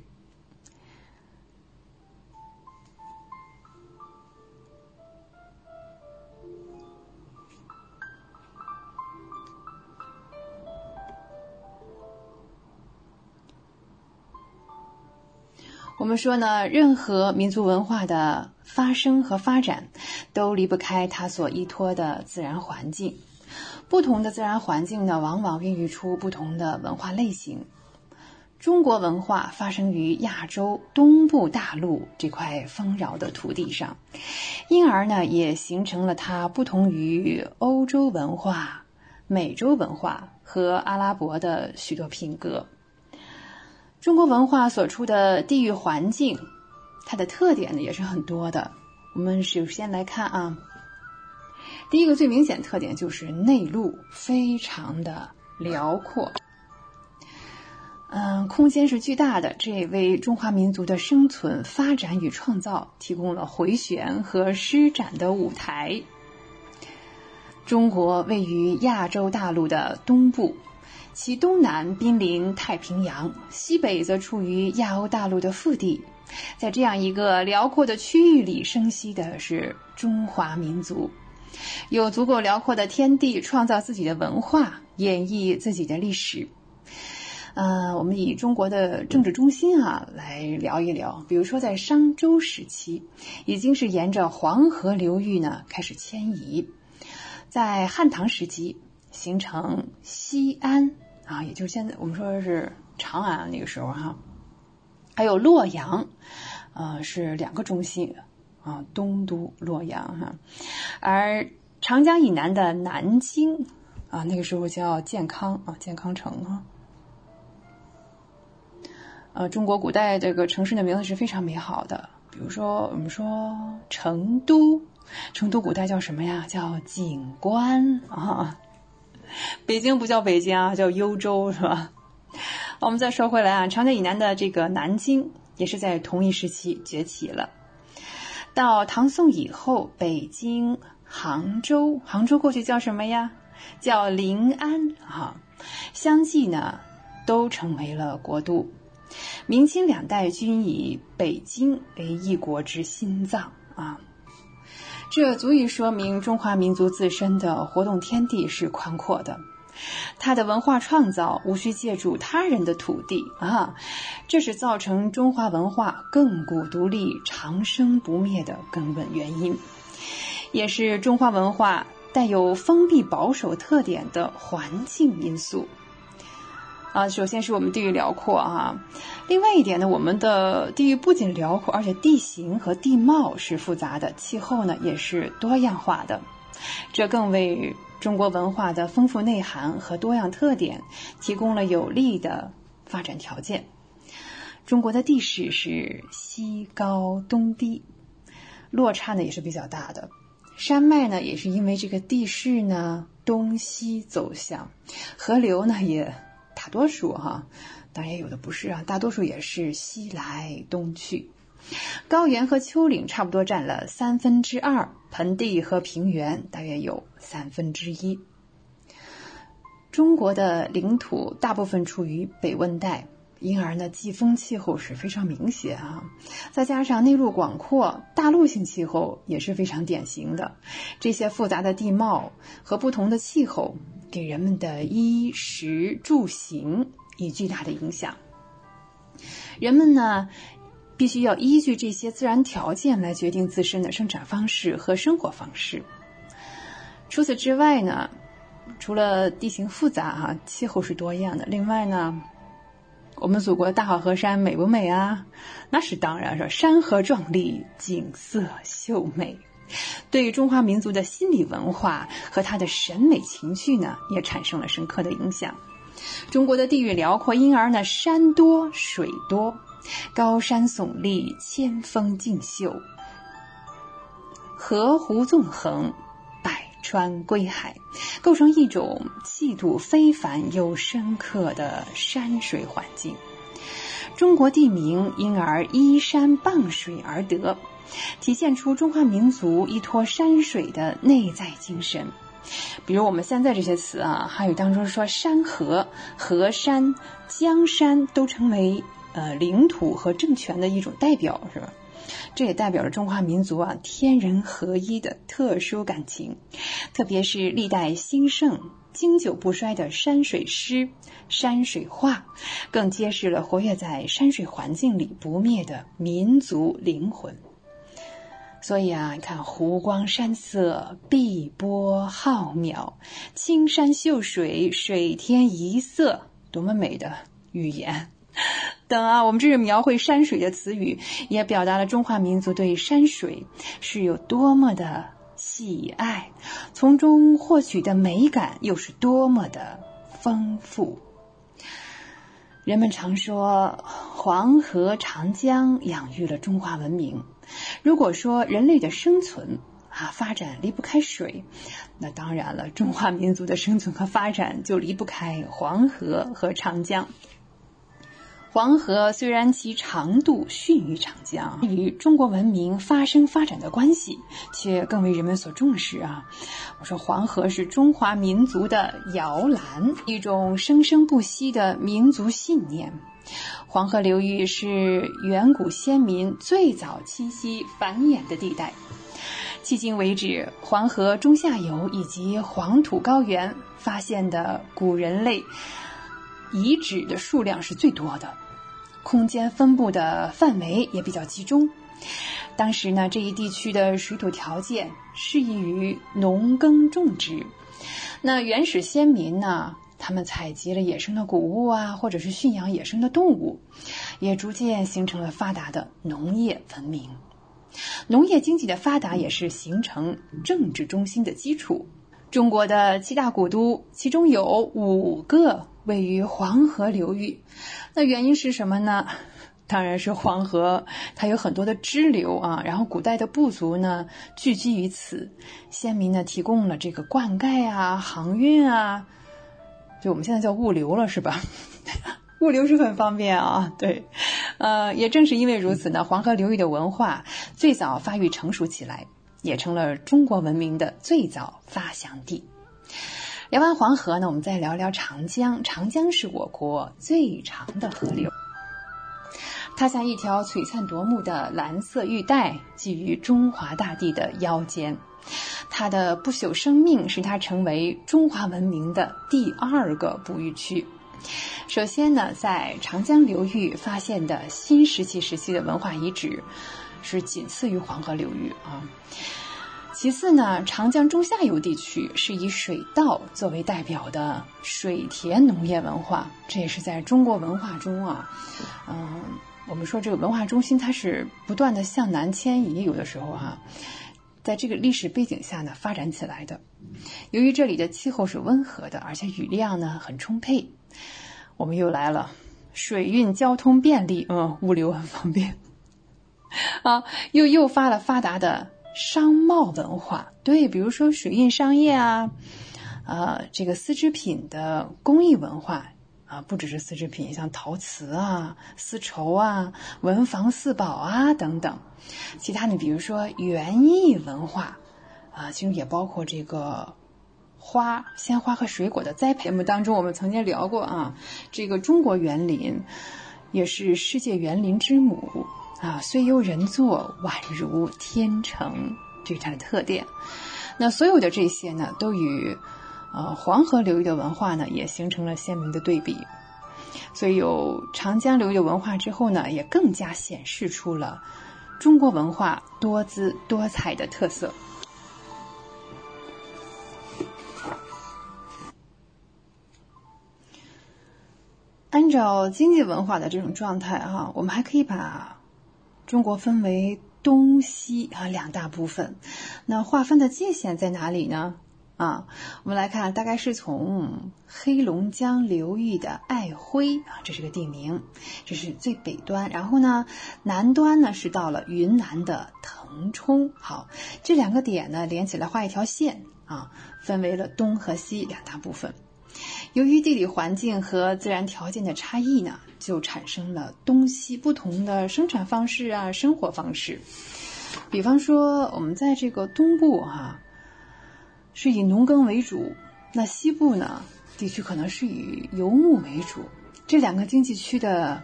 我们说呢，任何民族文化的发生和发展都离不开它所依托的自然环境。不同的自然环境呢，往往孕育出不同的文化类型。中国文化发生于亚洲东部大陆这块丰饶的土地上，因而呢，也形成了它不同于欧洲文化、美洲文化和阿拉伯的许多品格。中国文化所处的地域环境，它的特点呢也是很多的。我们首先来看啊，第一个最明显特点就是内陆非常的辽阔，嗯，空间是巨大的，这也为中华民族的生存、发展与创造提供了回旋和施展的舞台。中国位于亚洲大陆的东部。其东南濒临太平洋，西北则处于亚欧大陆的腹地。在这样一个辽阔的区域里生息的是中华民族，有足够辽阔的天地创造自己的文化，演绎自己的历史。呃，我们以中国的政治中心啊来聊一聊，比如说在商周时期，已经是沿着黄河流域呢开始迁移，在汉唐时期形成西安。啊，也就是现在我们说是长安那个时候哈、啊，还有洛阳，呃，是两个中心啊，东都洛阳哈、啊，而长江以南的南京啊，那个时候叫建康啊，建康城哈、啊。呃，中国古代这个城市的名字是非常美好的，比如说我们说成都，成都古代叫什么呀？叫景观啊。北京不叫北京啊，叫幽州是吧？我们再说回来啊，长江以南的这个南京也是在同一时期崛起了。到唐宋以后，北京、杭州，杭州过去叫什么呀？叫临安啊，相继呢都成为了国都。明清两代均以北京为一国之心脏啊。这足以说明中华民族自身的活动天地是宽阔的，它的文化创造无需借助他人的土地啊，这是造成中华文化亘古独立、长生不灭的根本原因，也是中华文化带有封闭保守特点的环境因素。啊，首先是我们地域辽阔啊，另外一点呢，我们的地域不仅辽阔，而且地形和地貌是复杂的，气候呢也是多样化的，这更为中国文化的丰富内涵和多样特点提供了有利的发展条件。中国的地势是西高东低，落差呢也是比较大的，山脉呢也是因为这个地势呢东西走向，河流呢也大多数哈、啊，当然也有的不是啊，大多数也是西来东去。高原和丘陵差不多占了三分之二，盆地和平原大约有三分之一。中国的领土大部分处于北温带，因而呢季风气候是非常明显啊，再加上内陆广阔，大陆性气候也是非常典型的。这些复杂的地貌和不同的气候给人们的衣食住行以巨大的影响，人们呢必须要依据这些自然条件来决定自身的生产方式和生活方式。除此之外呢，除了地形复杂啊，气候是多样的，另外呢，我们祖国的大好河山美不美啊？那是当然了，山河壮丽，景色秀美。对于中华民族的心理文化和它的审美情趣呢，也产生了深刻的影响。中国的地域辽阔，因而呢，山多水多，高山耸立，千峰竞秀，河湖纵横，百川归海，构成一种气度非凡又深刻的山水环境。中国地名因而依山傍水而得，体现出中华民族依托山水的内在精神。比如我们现在这些词啊，汉语当中说山河、河山、江山都成为呃领土和政权的一种代表，是吧？这也代表了中华民族啊天人合一的特殊感情，特别是历代兴盛、经久不衰的山水诗、山水画，更揭示了活跃在山水环境里不灭的民族灵魂。所以啊，你看湖光山色，碧波浩渺，青山秀水，水天一色，多么美的语言等啊！我们这是描绘山水的词语，也表达了中华民族对山水是有多么的喜爱，从中获取的美感又是多么的丰富。人们常说黄河、长江养育了中华文明，如果说人类的生存啊发展离不开水，那当然了，中华民族的生存和发展就离不开黄河和长江。黄河虽然其长度逊于长江，与中国文明发生发展的关系却更为人们所重视啊。我说黄河是中华民族的摇篮，一种生生不息的民族信念。黄河流域是远古先民最早栖息繁衍的地带，迄今为止，黄河中下游以及黄土高原发现的古人类遗址的数量是最多的，空间分布的范围也比较集中。当时呢，这一地区的水土条件适宜于农耕种植。那原始先民呢，他们采集了野生的谷物啊，或者是驯养野生的动物，也逐渐形成了发达的农业文明。农业经济的发达也是形成政治中心的基础。中国的七大古都，其中有五个位于黄河流域。那原因是什么呢？当然是黄河它有很多的支流啊，然后古代的部族呢聚居于此，先民呢提供了这个灌溉啊、航运啊，就我们现在叫物流了，是吧？物流是很方便啊，对。呃，也正是因为如此呢，黄河流域的文化最早发育成熟起来，也成了中国文明的最早发祥地。聊完黄河呢，我们再聊聊长江。长江是我国最长的河流，它像一条璀璨夺目的蓝色玉带，系于中华大地的腰间。它的不朽生命使它成为中华文明的第二个哺育区。首先呢，在长江流域发现的新石器时期的文化遗址是仅次于黄河流域啊。其次呢，长江中下游地区是以水稻作为代表的水田农业文化，这也是在中国文化中啊，嗯，我们说这个文化中心它是不断的向南迁移，有的时候啊，在这个历史背景下呢发展起来的。由于这里的气候是温和的，而且雨量呢很充沛，我们又来了，水运交通便利，嗯，物流很方便。啊，又诱发了发达的商贸文化，对，比如说水运商业啊，呃，这个丝织品的工艺文化啊，不只是丝织品，像陶瓷啊、丝绸啊、文房四宝啊等等。其他的，比如说园艺文化啊，其中也包括这个花、鲜花和水果的栽培。节目当中我们曾经聊过啊，这个中国园林也是世界园林之母。啊，虽由人作，宛如天成，这是它的特点。那所有的这些呢，都与呃黄河流域的文化呢，也形成了鲜明的对比。所以有长江流域的文化之后呢，也更加显示出了中国文化多姿多彩的特色。按照经济文化的这种状态哈，我们还可以把中国分为东西啊两大部分。那划分的界限在哪里呢？啊，我们来看，大概是从黑龙江流域的爱辉啊，这是个地名，这是最北端。然后呢，南端呢是到了云南的腾冲。好，这两个点呢连起来画一条线啊，分为了东和西两大部分。由于地理环境和自然条件的差异呢，就产生了东西不同的生产方式啊，生活方式。比方说，我们在这个东部啊，是以农耕为主，那西部呢地区可能是以游牧为主。这两个经济区的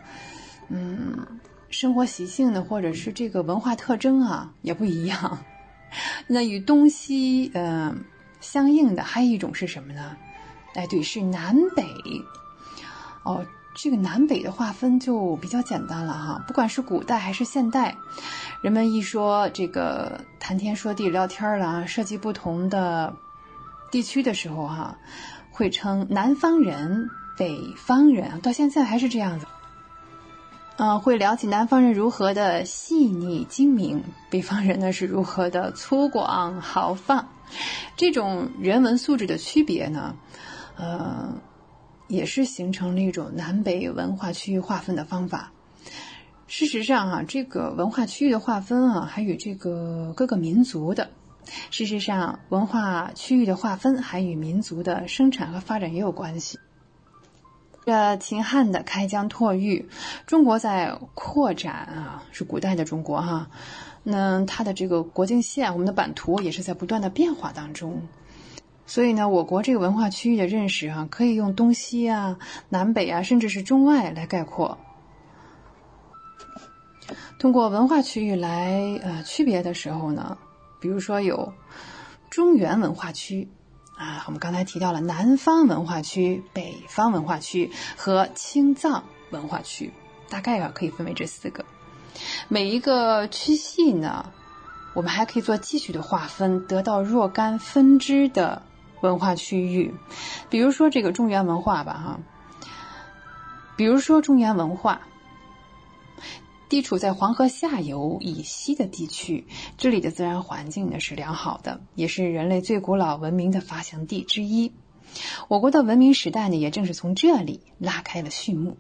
嗯生活习性呢，或者是这个文化特征啊也不一样。那与东西呃相应的还有一种是什么呢？哎，对，是南北。哦，这个南北的划分就比较简单了哈，不管是古代还是现代，人们一说这个谈天说地聊天了，涉及不同的地区的时候哈，会称南方人、北方人，到现在还是这样子。嗯、呃，会聊起南方人如何的细腻精明，北方人呢是如何的粗犷豪放。这种人文素质的区别呢，呃，也是形成了一种南北文化区域划分的方法。事实上啊，这个文化区域的划分啊，还与这个各个民族的，事实上文化区域的划分还与民族的生产和发展也有关系。这秦汉的开疆拓域，中国在扩展啊，是古代的中国哈、啊。那它的这个国境线，我们的版图也是在不断的变化当中。所以呢，我国这个文化区域的认识啊，可以用东西啊、南北啊，甚至是中外来概括。通过文化区域来呃区别的时候呢，比如说有中原文化区啊，我们刚才提到了南方文化区、北方文化区和青藏文化区，大概啊可以分为这四个。每一个区系呢，我们还可以做继续的划分，得到若干分支的文化区域。比如说这个中原文化吧哈，比如说中原文化地处在黄河下游以西的地区，这里的自然环境呢是良好的，也是人类最古老文明的发祥地之一。我国的文明时代呢，也正是从这里拉开了序幕。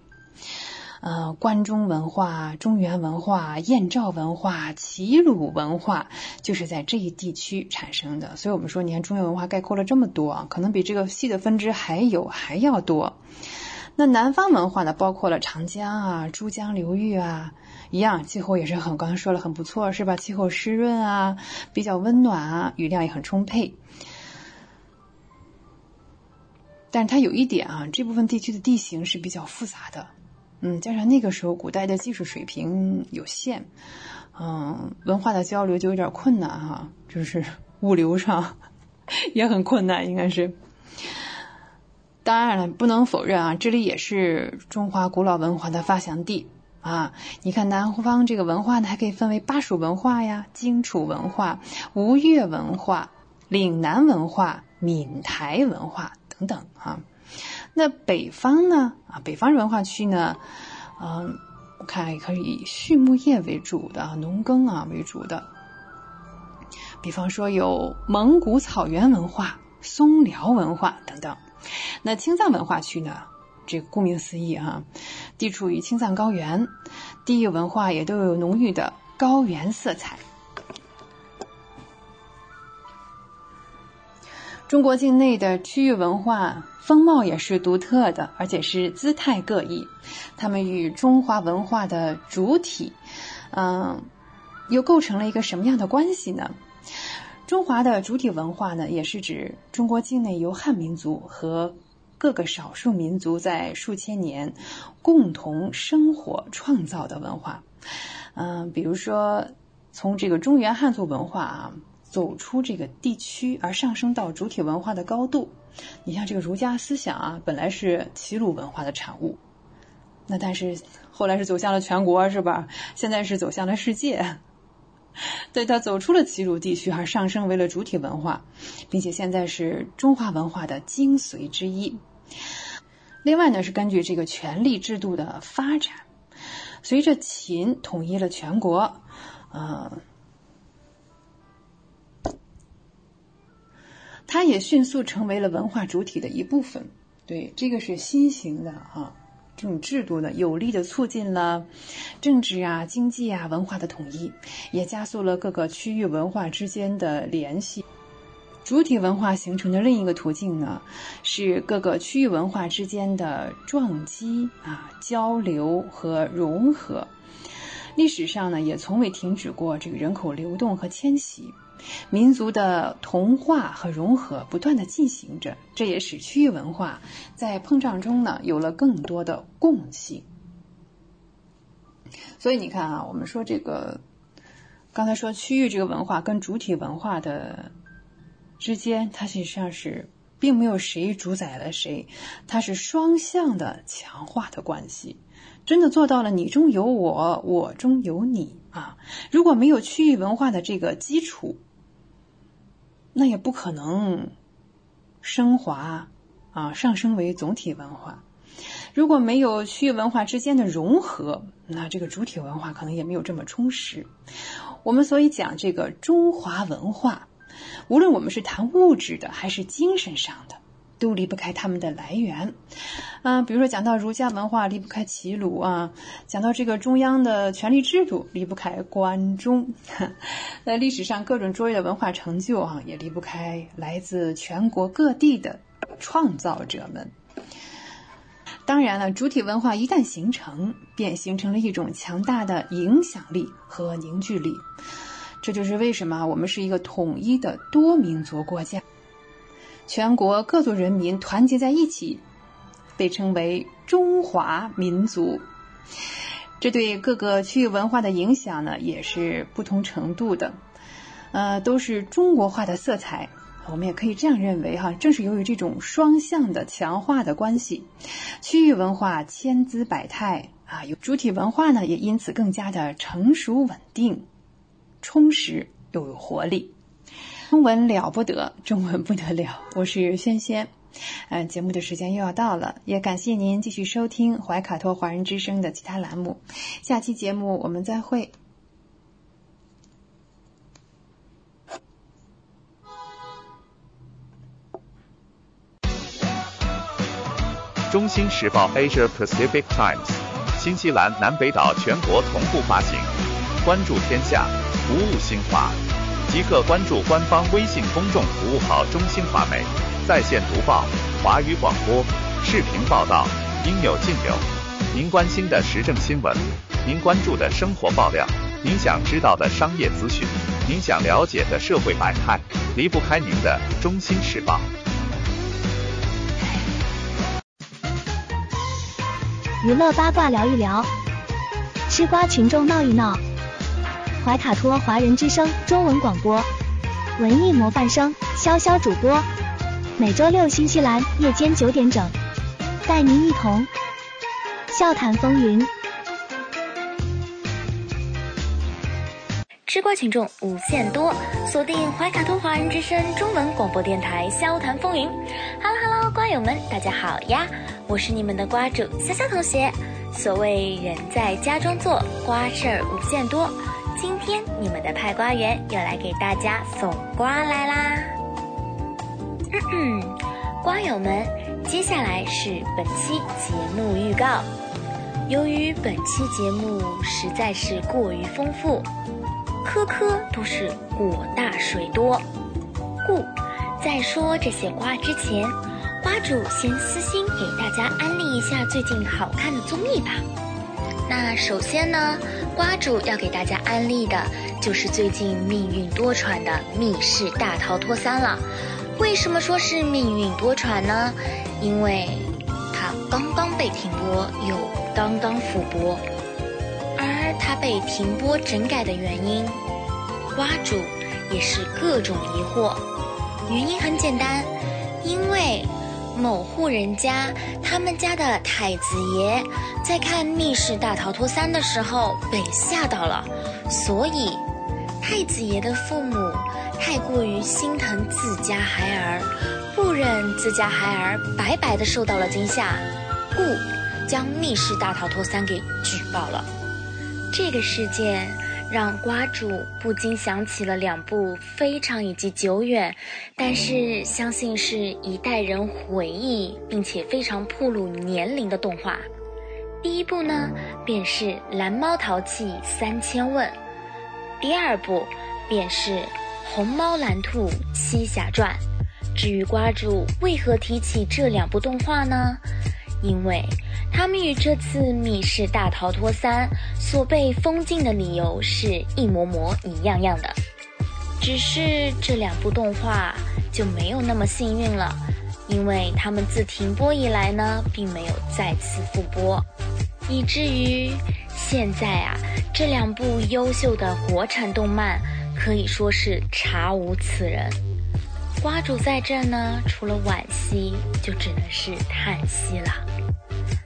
呃，关中文化、中原文化、燕赵文化、齐鲁文化，就是在这一地区产生的。所以我们说，你看中原文化概括了这么多，可能比这个系的分支还有还要多。那南方文化呢，包括了长江啊、珠江流域啊，一样气候也是很，刚才说了很不错是吧？气候湿润啊，比较温暖啊，雨量也很充沛。但是它有一点啊，这部分地区的地形是比较复杂的。嗯，加上那个时候古代的技术水平有限，嗯，文化的交流就有点困难哈、啊，就是物流上也很困难，应该是。当然了，不能否认啊，这里也是中华古老文化的发祥地啊。你看南方这个文化呢，还可以分为巴蜀文化呀、荆楚文化、吴越文化、岭南文化、闽台文化等等啊。那北方呢？啊，北方文化区呢，嗯，我看也可以以畜牧业为主的、农耕啊为主的。比方说有蒙古草原文化、松辽文化等等。那青藏文化区呢，这个顾名思义啊，地处于青藏高原，地域文化也都有浓郁的高原色彩。中国境内的区域文化风貌也是独特的，而且是姿态各异。它们与中华文化的主体，嗯，又构成了一个什么样的关系呢？中华的主体文化呢，也是指中国境内由汉民族和各个少数民族在数千年共同生活创造的文化。嗯，比如说从这个中原汉族文化啊，走出这个地区而上升到主体文化的高度。你像这个儒家思想啊，本来是齐鲁文化的产物，那但是后来是走向了全国是吧？现在是走向了世界。对，它走出了齐鲁地区而上升为了主体文化，并且现在是中华文化的精髓之一。另外呢，是根据这个权力制度的发展，随着秦统一了全国，呃，它也迅速成为了文化主体的一部分。对，这个是新型的啊，这种制度呢，有力的促进了政治啊、经济啊、文化的统一，也加速了各个区域文化之间的联系。主体文化形成的另一个途径呢，是各个区域文化之间的撞击啊、交流和融合。历史上呢，也从未停止过这个人口流动和迁徙，民族的同化和融合不断的进行着，这也使区域文化在碰撞中呢，有了更多的共性。所以你看啊，我们说这个，刚才说区域这个文化跟主体文化的之间，它实际上是并没有谁主宰了谁，它是双向的强化的关系，真的做到了你中有我，我中有你啊！如果没有区域文化的这个基础，那也不可能升华啊，上升为总体文化。如果没有区域文化之间的融合，那这个主体文化可能也没有这么充实。我们所以讲这个中华文化，无论我们是谈物质的还是精神上的，都离不开他们的来源啊。比如说讲到儒家文化离不开齐鲁啊，讲到这个中央的权力制度离不开关中，那历史上各种卓越的文化成就啊，也离不开来自全国各地的创造者们。当然了，主体文化一旦形成，便形成了一种强大的影响力和凝聚力。这就是为什么我们是一个统一的多民族国家，全国各族人民团结在一起，被称为中华民族。这对各个区域文化的影响呢，也是不同程度的，呃，都是中国化的色彩。我们也可以这样认为哈，正是由于这种双向的强化的关系，区域文化千姿百态啊，主体文化呢也因此更加的成熟稳定，充实又有活力。中文了不得，中文不得了。我是萱萱，嗯，节目的时间又要到了，也感谢您继续收听怀卡托华人之声的其他栏目。下期节目我们再会。中新时报 Asia Pacific Times， 新西兰南北岛全国同步发行，关注天下。服务新华，即刻关注官方微信公众服务号中新华媒，在线读报、华语广播、视频报道，应有尽有。您关心的时政新闻，您关注的生活爆料，您想知道的商业资讯，您想了解的社会百态，离不开您的中新时报。娱乐八卦聊一聊，吃瓜群众闹一闹。怀卡托华人之声中文广播，文艺模范生潇潇主播，每周六新西兰夜间九点整，带您一同笑谈风云。吃瓜群众无限多，锁定怀卡托华人之声中文广播电台笑谈风云。哈喽哈喽，瓜友们，大家好呀！我是你们的瓜主潇潇同学。所谓人在家中坐，瓜事儿无限多。今天你们的派瓜员又来给大家送瓜来啦！嗯嗯，瓜友们，接下来是本期节目预告。由于本期节目实在是过于丰富，颗颗都是果大水多，故在说这些瓜之前，瓜主先私心给大家安利一下最近好看的综艺吧。那首先呢，瓜主要给大家安利的就是最近命运多舛的《密室大逃脱三》了。为什么说是命运多舛呢？因为它刚刚被停播，又刚刚复播。而它被停播整改的原因，瓜主也是各种疑惑。原因很简单，因为某户人家他们家的太子爷在看《密室大逃脱三》的时候被吓到了，所以太子爷的父母太过于心疼自家孩儿，不忍自家孩儿白白的受到了惊吓，故将密室大逃脱三给举报了。这个事件让瓜主不禁想起了两部非常以及久远，但是相信是一代人回忆并且非常暴露年龄的动画。第一部呢便是《蓝猫淘气三千问》，第二部便是《红猫蓝兔七侠传》。至于瓜主为何提起这两部动画呢？因为他们与这次《密室大逃脱三》所被封禁的理由是一模模一样样的，只是这两部动画就没有那么幸运了，因为他们自停播以来呢并没有再次复播，以至于现在啊这两部优秀的国产动漫可以说是查无此人。瓜主在这呢除了惋惜就只能是叹息了。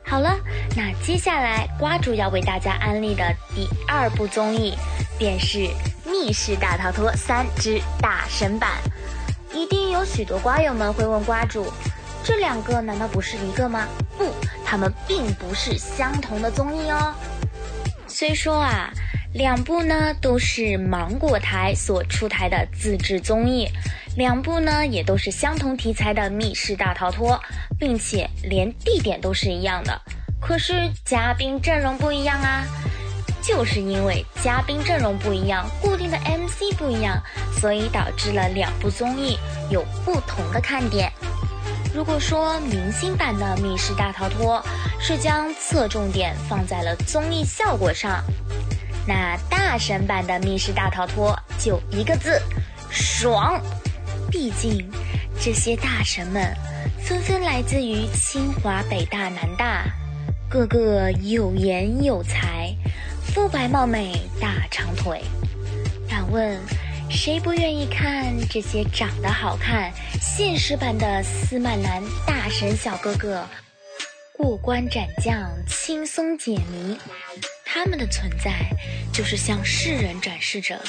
好了，那接下来瓜主要为大家安利的第二部综艺便是《密室大逃脱三之大神版》。一定有许多瓜友们会问瓜主，这两个难道不是一个吗？不，它们并不是相同的综艺哦。虽说啊两部呢都是芒果台所出台的自制综艺，两部呢也都是相同题材的密室大逃脱，并且连地点都是一样的，可是嘉宾阵容不一样啊。就是因为嘉宾阵容不一样，固定的 M C 不一样，所以导致了两部综艺有不同的看点。如果说明星版的密室大逃脱是将侧重点放在了综艺效果上，那大神版的密室大逃脱就一个字，爽。毕竟这些大神们纷纷来自于清华、北大、南大，个个有颜有才，肤白貌美，大长腿。敢问谁不愿意看这些长得好看现实版的司马南大神小哥哥过关斩将，轻松解谜？他们的存在就是向世人展示着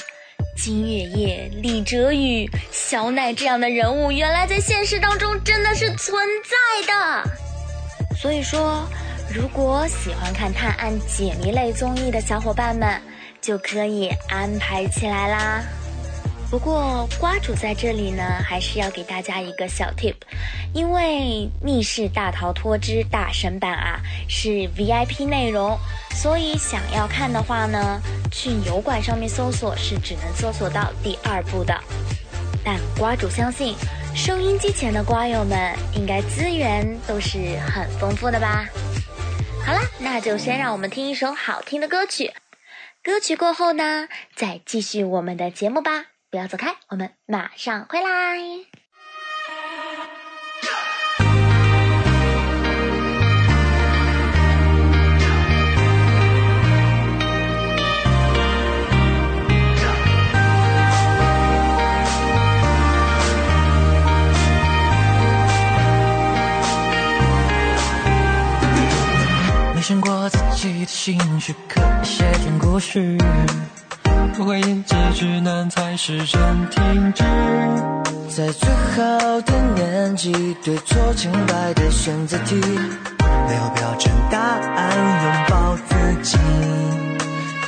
金月夜、李哲宇、小乃这样的人物原来在现实当中真的是存在的。所以说如果喜欢看探案解谜类综艺的小伙伴们就可以安排起来啦。不过瓜主在这里呢还是要给大家一个小 tip， 因为密室大逃脱之大神版啊是 V I P 内容，所以想要看的话呢去油管上面搜索是只能搜索到第二部的。但瓜主相信收音机前的瓜友们应该资源都是很丰富的吧。好啦，那就先让我们听一首好听的歌曲，歌曲过后呢再继续我们的节目吧。不要走开，我们马上回来。没想过自己的兴趣可以写成故事，不会演技之难才是真停止，在最好的年纪对错清白的选择题，没有标准答案，拥抱自己，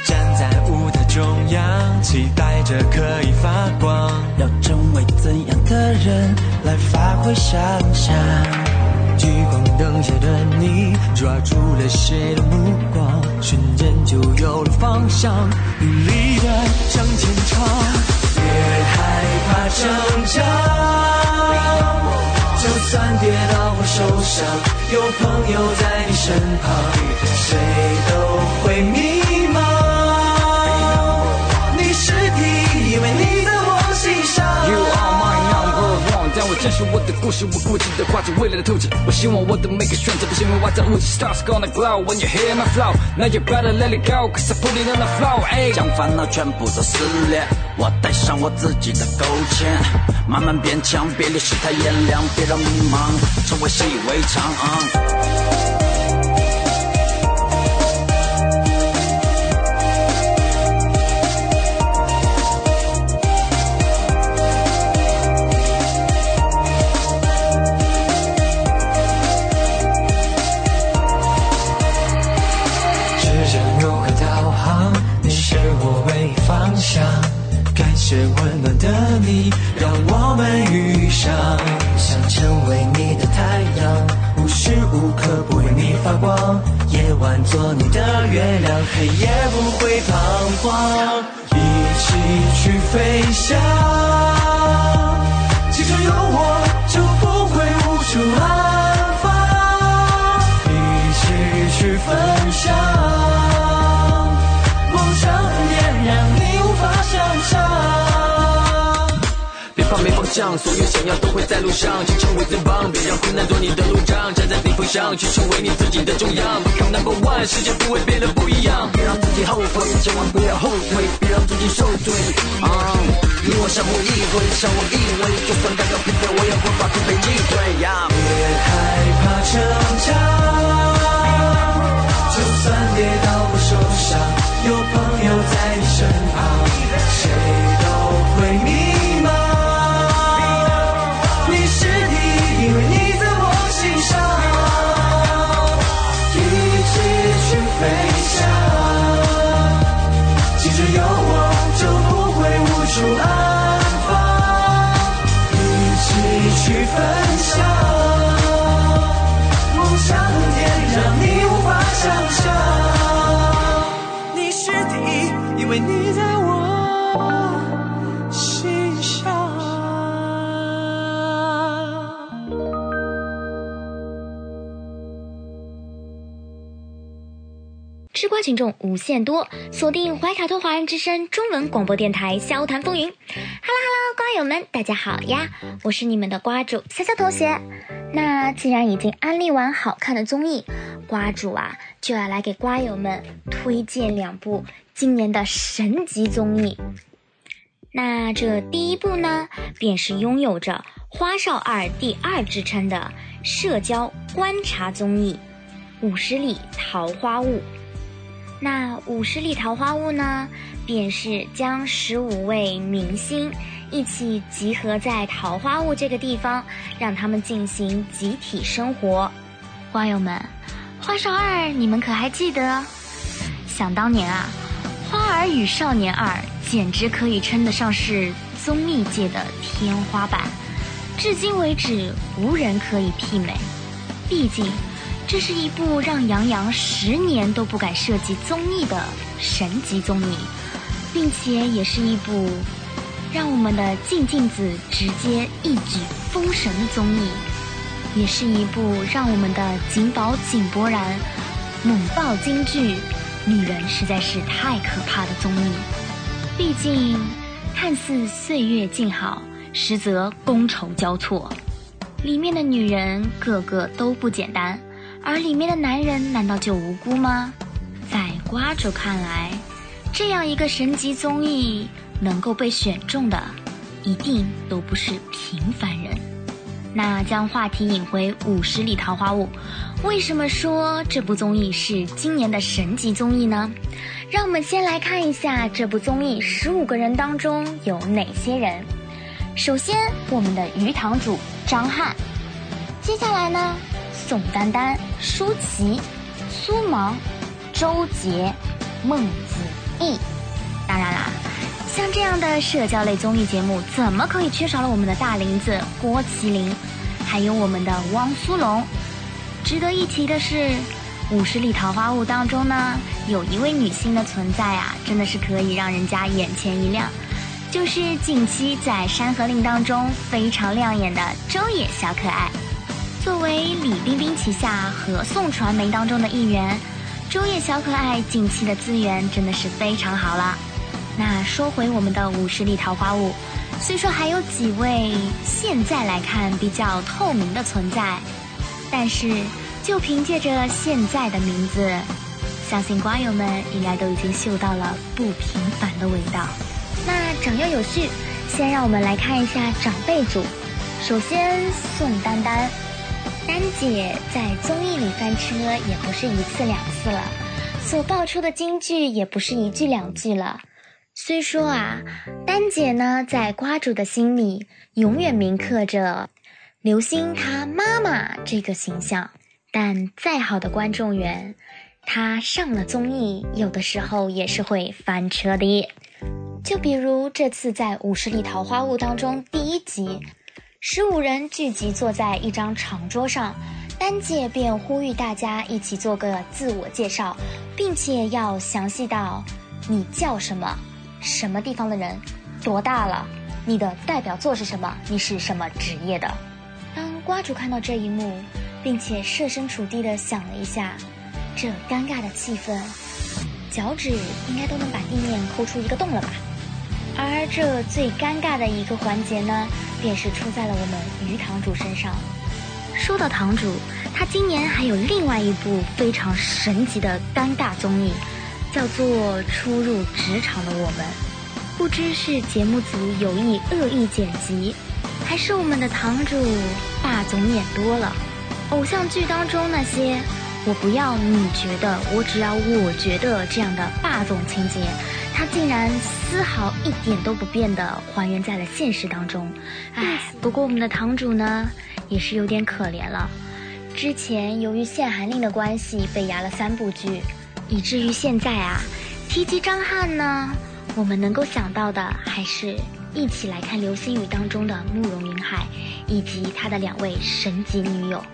站在舞台中央期待着可以发光，要成为怎样的人来发挥想象，聚光灯下的你抓住了谁的目光，瞬间就有了方向，努力地向前闯，别害怕成长，就算跌倒或受伤，有朋友在你身旁，谁都会迷茫，你是第一，因为你在我心上。 You are my number one，但我讲述我的故事，我固执的画着未来的图纸，我希望我的每个选择都成为外在物质。 Stars gonna glow when you hear my flow， Now you better let it go cause I put it on the flow，哎，将烦恼全部都撕裂，我带上我自己的勾芡，慢慢变强，别流失太炎凉，别让迷茫成为习以为常，uh 发光，夜晚做你的月亮，黑夜不会彷徨，一起去飞翔，青春有我就不会无处安放，一起去分享，梦想点燃你无法想象，没方向，所有想要都会在路上，去成为最棒，别让困难做你的路障，站在顶峰上，去成为你自己的中央， Become number one， 世界不会变得不一样，别让自己后悔，千万不要后退，别让自己受罪啊！你我相互依偎，相互依偎，就算感到疲惫，我也无法被击退。别害怕逞强，就算跌倒或受伤，有朋友在你身旁，谁都会迷茫。吃瓜群众无限多，锁定怀卡托华人之声中文广播电台笑谈风云。哈喽哈喽，瓜友们大家好呀，我是你们的瓜主小小同学。那既然已经安利完好看的综艺，瓜主啊就要来给瓜友们推荐两部今年的神级综艺。那这第一部呢，便是拥有着花少二第二之称的社交观察综艺五十里桃花坞。那五十里桃花坞呢，便是将十五位明星一起集合在桃花坞这个地方，让他们进行集体生活。瓜友们，花少二你们可还记得？想当年啊，花儿与少年二简直可以称得上是综艺界的天花板，至今为止无人可以媲美。毕竟这是一部让杨洋十年都不敢涉及综艺的神级综艺，并且也是一部让我们的静静子直接一举封神的综艺，也是一部让我们的井宝井柏然猛爆金句，女人实在是太可怕的综艺。毕竟看似岁月静好，实则觥筹交错，里面的女人个个都不简单，而里面的男人难道就无辜吗？在瓜主看来，这样一个神级综艺能够被选中的一定都不是平凡人。那将话题引回五十里桃花坞，为什么说这部综艺是今年的神级综艺呢？让我们先来看一下这部综艺十五个人当中有哪些人。首先我们的鱼塘主张翰，接下来呢宋丹丹、舒淇、苏芒、周杰、孟子义。当然啦，像这样的社交类综艺节目怎么可以缺少了我们的大林子郭麒麟，还有我们的汪苏泷。值得一提的是，五十里桃花坞当中呢，有一位女星的存在啊，真的是可以让人家眼前一亮，就是近期在山河令当中非常亮眼的周也小可爱。作为李冰冰旗下合颂传媒当中的一员，周也小可爱近期的资源真的是非常好了。那说回我们的五十里桃花坞，虽说还有几位现在来看比较透明的存在，但是就凭借着现在的名字，相信瓜友们应该都已经嗅到了不平凡的味道。那长幼有序，先让我们来看一下长辈组。首先宋丹丹，丹姐在综艺里翻车也不是一次两次了，所爆出的金句也不是一句两句了。虽说啊，丹姐呢在瓜主的心里永远铭刻着刘星她妈妈这个形象，但再好的观众缘，她上了综艺有的时候也是会翻车的。就比如这次在五十里桃花坞当中第一集，十五人聚集坐在一张长桌上，丹姐便呼吁大家一起做个自我介绍，并且要详细到你叫什么，什么地方的人，多大了，你的代表作是什么，你是什么职业的。当瓜主看到这一幕，并且设身处地地想了一下这尴尬的气氛，脚趾应该都能把地面抠出一个洞了吧。而这最尴尬的一个环节呢，便是出在了我们于堂主身上。说到堂主，他今年还有另外一部非常神奇的尴尬综艺，叫做《初入职场的我们》。不知是节目组有意恶意剪辑，还是我们的堂主霸总演多了，偶像剧当中那些我不要你觉得，我只要我觉得这样的霸总情节，他竟然丝毫一点都不变地还原在了现实当中。唉，不过我们的堂主呢也是有点可怜了，之前由于限韩令的关系被压了三部剧，以至于现在啊，提及张翰呢，我们能够想到的还是一起来看《流星雨》当中的慕容云海以及他的两位神级女友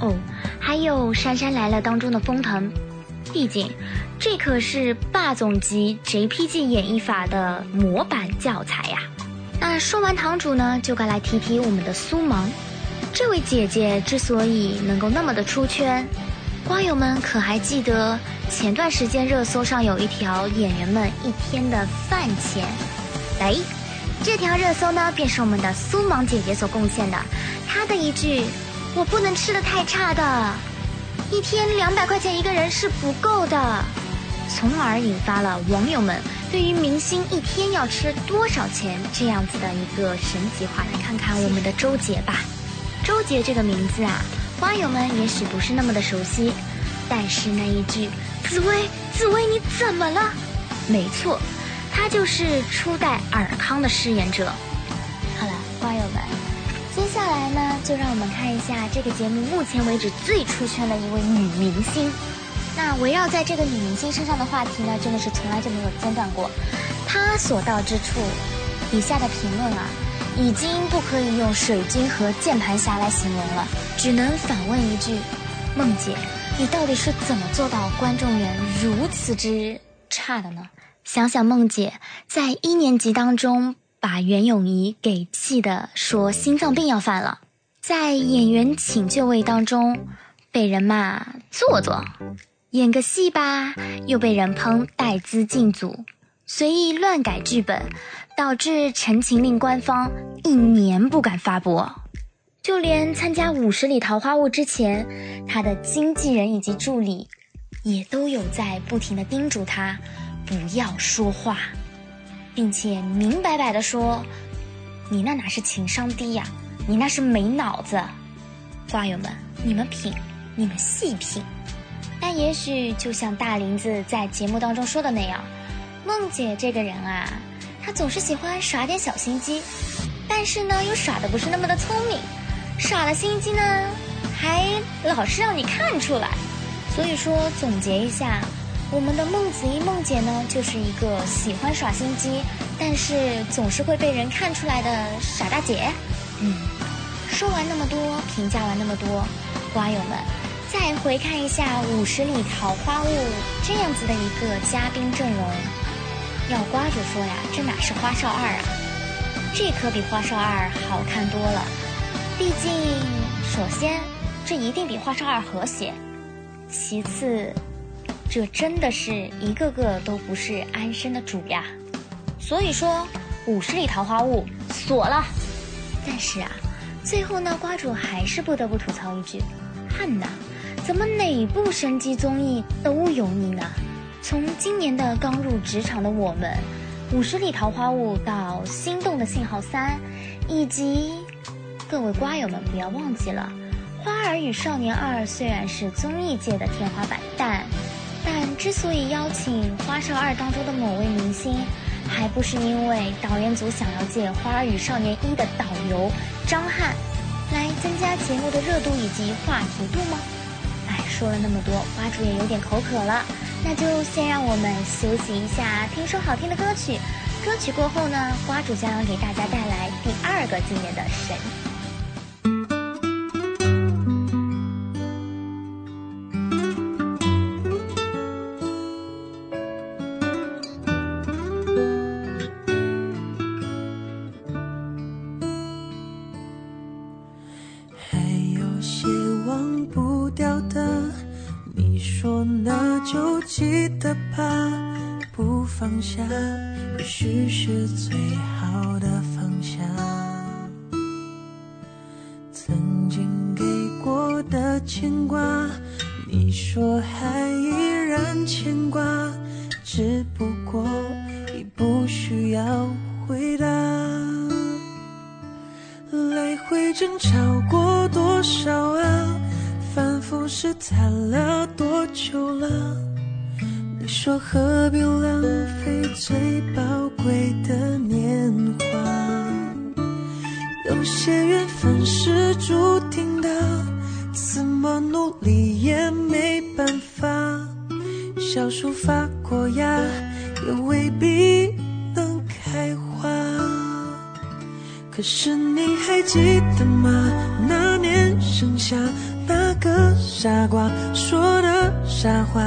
哦，还有《姗姗来了》当中的封腾。毕竟这可是霸总级 J P G 演绎法的模板教材呀、啊、那说完堂主呢，就该来提提我们的苏萌。这位姐姐之所以能够那么的出圈，瓜友们可还记得前段时间热搜上有一条演员们一天的饭钱？哎，这条热搜呢便是我们的苏萌姐姐所贡献的。她的一句我不能吃得太差的，一天两百块钱一个人是不够的，从而引发了网友们对于明星一天要吃多少钱这样子的一个神奇话题。看看我们的周杰吧。周杰这个名字啊，瓜友们也许不是那么的熟悉，但是那一句紫薇紫薇你怎么了，没错，他就是初代尔康的饰演者。好了，瓜友们，接下来呢就让我们看一下这个节目目前为止最出圈的一位女明星。那围绕在这个女明星身上的话题呢，真的是从来就没有间断过，她所到之处，以下的评论啊已经不可以用水军和键盘侠来形容了，只能反问一句，梦姐你到底是怎么做到观众缘如此之差的呢？想想梦姐在一年级当中把袁咏仪给气的说心脏病要犯了，在演员请就位当中被人骂做作，演个戏吧又被人抨带资进组，随意乱改剧本，导致陈情令官方一年不敢发博。就连参加五十里桃花坞之前，他的经纪人以及助理也都有在不停地叮嘱他不要说话，并且明白白地说你那哪是情商低呀、啊、你那是没脑子。瓜友们，你们品，你们细品。但也许就像大林子在节目当中说的那样，梦姐这个人啊，她总是喜欢耍点小心机，但是呢又耍的不是那么的聪明，耍了心机呢还老是让你看出来。所以说总结一下，我们的孟子一梦姐呢，就是一个喜欢耍心机但是总是会被人看出来的傻大姐。嗯，说完那么多，评价完那么多，瓜友们再回看一下五十里桃花坞这样子的一个嘉宾阵容，要瓜主说呀，这哪是花少二啊，这可比花少二好看多了。毕竟首先这一定比花少二和谐，其次这真的是一个个都不是安身的主呀。所以说五十里桃花坞锁了。但是啊，最后呢瓜主还是不得不吐槽一句，汉呐，怎么哪部神级综艺都有你呢？从今年的刚入职场的我们，五十里桃花坞到心动的信号三，以及各位瓜友们不要忘记了，花儿与少年二虽然是综艺界的天花板，但但之所以邀请花少二当中的某位明星，还不是因为导演组想要借花儿与少年一的导游张翰来增加节目的热度以及话题度吗？哎，说了那么多，瓜主也有点口渴了，那就先让我们休息一下，听首好听的歌曲。歌曲过后呢，瓜主将要给大家带来第二个今年的神就记得吧，不放下，也许是最好的方向。曾经给过的牵挂，你说还依然牵挂，只不过已不需要回答。来回争吵过多少啊？反复试探了多久了？你说何必浪费最宝贵的年华？有些缘分是注定的，怎么努力也没办法。小树发过芽，也未必能开花。可是你还记得吗？那年盛夏。那个傻瓜说的傻话，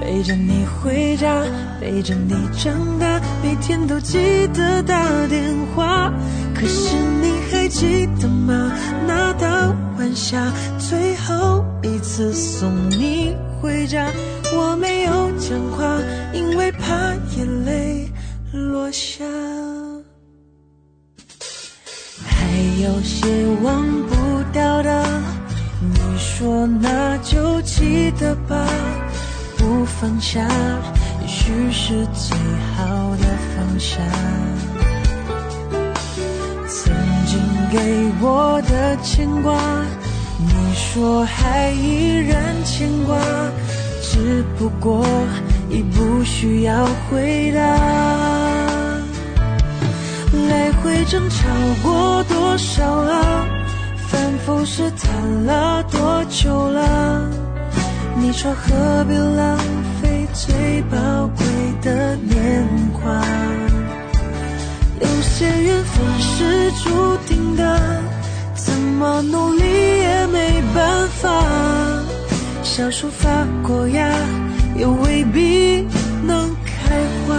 陪着你回家，陪着你长大，每天都记得打电话。可是你还记得吗？那道晚霞，最后一次送你回家，我没有讲话，因为怕眼泪落下。还有些忘不掉的，你说那就记得吧，不放下，也许是最好的方向。曾经给我的牵挂，你说还依然牵挂，只不过已不需要回答。来回争吵过多少啊？反复试探了多久了？你说何必浪费最宝贵的年华？有些缘分是注定的，怎么努力也没办法。小树发过芽，也未必能开花。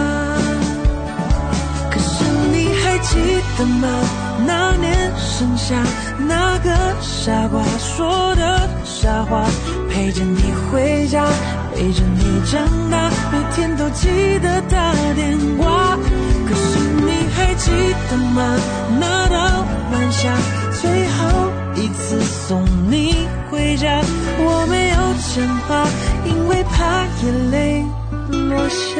可是你还记得吗？那年盛夏，那个傻瓜说的傻话，陪着你回家，陪着你长大，每天都记得打电话。可是你还记得吗？那道晚霞，最后一次送你回家，我没有讲话，因为怕眼泪落下。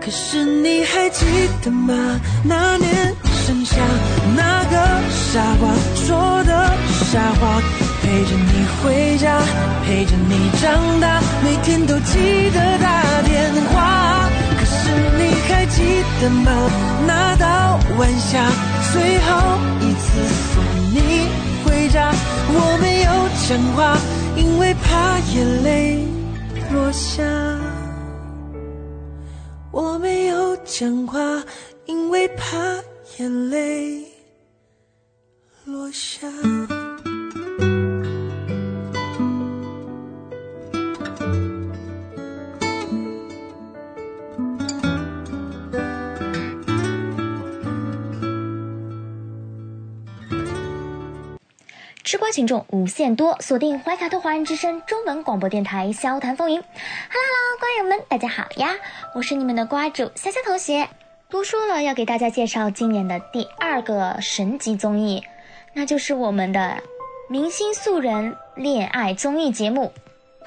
可是你还记得吗？那年盛夏，那个傻瓜说的傻话，陪着你回家，陪着你长大，每天都记得打电话。可是你还记得吗？那道晚霞，最后一次送你回家，我没有讲话，因为怕眼泪落下。我没有讲话，因为怕眼泪落下。吃瓜群众无限多，锁定怀卡托华人之声中文广播电台萧谈风云。Hello， 瓜友们，大家好呀！我是你们的瓜主夏夏同学。都说了要给大家介绍今年的第二个神级综艺，那就是我们的明星素人恋爱综艺节目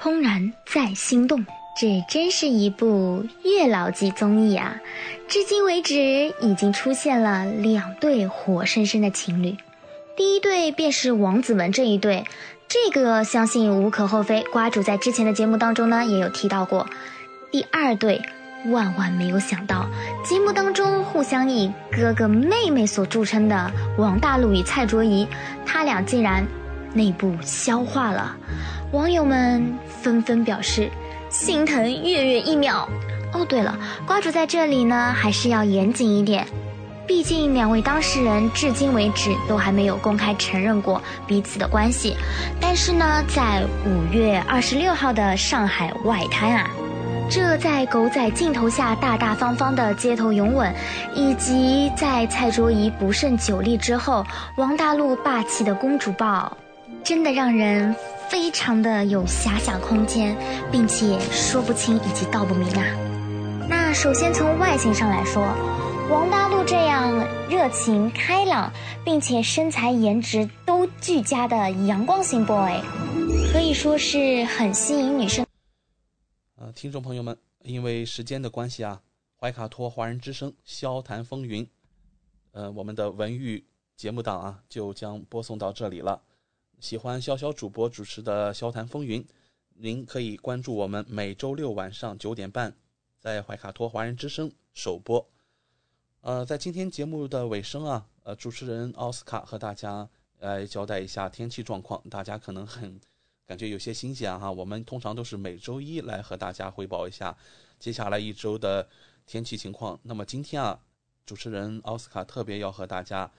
《怦然再心动》。这真是一部月老级综艺啊！至今为止，已经出现了两对活生生的情侣。第一对便是王子文这一对，这个相信无可厚非，瓜主在之前的节目当中呢也有提到过。第二对万万没有想到，节目当中互相以哥哥妹妹所著称的王大陆与蔡卓宜，他俩竟然内部消化了，网友们纷纷表示心疼月月一秒。哦对了，瓜主在这里呢还是要严谨一点，毕竟两位当事人至今为止都还没有公开承认过彼此的关系。但是呢，在五月二十六号的上海外滩啊，这在狗仔镜头下大大方方的街头拥吻，以及在蔡卓宜不胜酒力之后王大陆霸气的公主抱，真的让人非常的有遐想空间，并且说不清以及道不明啊。那首先从外形上来说，王大陆这样热情开朗并且身材颜值都俱佳的阳光型 boy 可以说是很吸引女生。呃，听众朋友们，因为时间的关系啊，怀卡托华人之声笑谈风云呃，我们的文娱节目档啊就将播送到这里了。喜欢潇潇主播主持的笑谈风云，您可以关注我们每周六晚上九点半在怀卡托华人之声首播。呃，在今天节目的尾声啊，呃，主持人奥斯卡和大家来交代一下天气状况，大家可能很感觉有些新鲜哈。我们通常都是每周一来和大家汇报一下接下来一周的天气情况。那么今天啊，主持人奥斯卡特别要和大家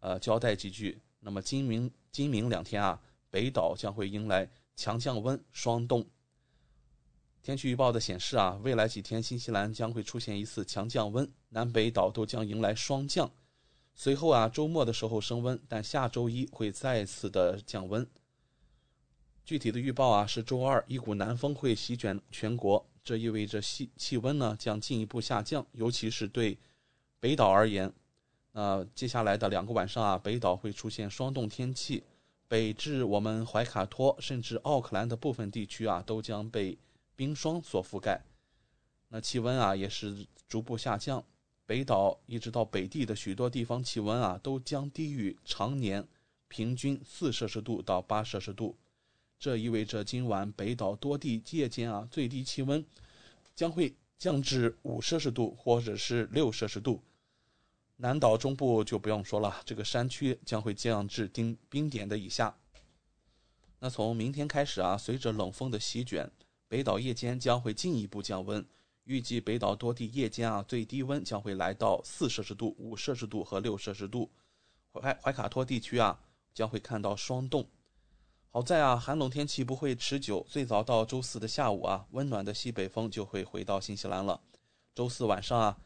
呃交代几句。那么今明今明两天啊，北岛将会迎来强降温霜冻。天气预报的显示啊，未来几天新西兰将会出现一次强降温，南北岛都将迎来霜降。随后啊，周末的时候升温，但下周一会再次的降温。具体的预报啊，是周二一股南风会席卷全国，这意味着气温呢将进一步下降，尤其是对北岛而言。呃，接下来的两个晚上啊，北岛会出现霜冻天气，北至我们怀卡托甚至奥克兰的部分地区啊，都将被冰霜所覆盖。那气温啊也是逐步下降，北岛一直到北地的许多地方气温啊都将低于常年平均四摄氏度到八摄氏度。这意味着今晚北岛多地夜间啊最低气温将会降至五摄氏度或者是六摄氏度。南岛中部就不用说了，这个山区将会降至冰冰点的以下。那从明天开始啊，随着冷风的席卷，北岛夜间将会进一步降温，预计北岛多地夜间啊最低温将会来到四摄氏度、五摄氏度和六摄氏度。怀怀卡托地区啊将会看到霜冻。好在啊寒冷天气不会持久，最早到周四的下午啊，温暖的西北风就会回到新西兰了。周四晚上啊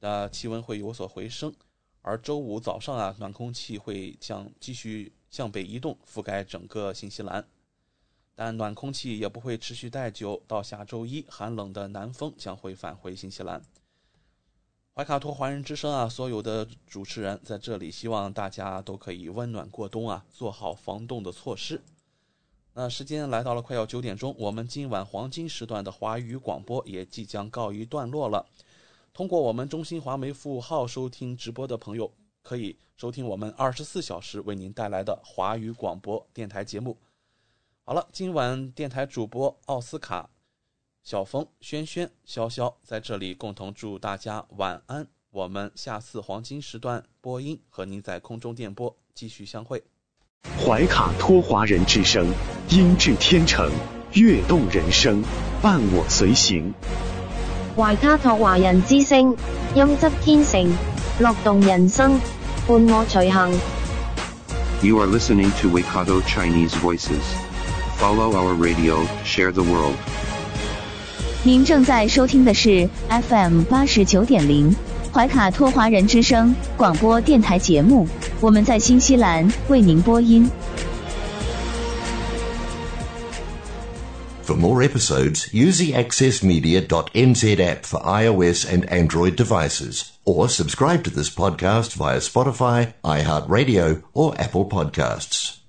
呃气温会有所回升，而周五早上啊暖空气会将继续向北移动，覆盖整个新西兰。但暖空气也不会持续待久，到下周一，寒冷的南风将会返回新西兰。怀卡托华人之声啊，所有的主持人在这里，希望大家都可以温暖过冬啊，做好防冻的措施。那时间来到了快要九点钟，我们今晚黄金时段的华语广播也即将告一段落了。通过我们中新华媒服务号收听直播的朋友，可以收听我们二十四小时为您带来的华语广播电台节目。好了，今晚电台主播奥斯卡、小峰、轩轩、潇潇在这里共同祝大家晚安。我们下次黄金时段播音和您在空中电波继续相会。怀卡托华人之声，音质天成，悦动人生，伴我随行。怀卡托华人之声，音质天成，乐动人生，伴我随行。You are listening to Wicado Chinese Voices.Follow our radio, share the world. 您正在收听的是 F M 八十九点零怀卡托华人之声广播电台节目，我们在新西兰为您播音。For more episodes, use the access media dot n z app for iOS and Android devices, or subscribe to this podcast via Spotify, iHeartRadio, or Apple Podcasts.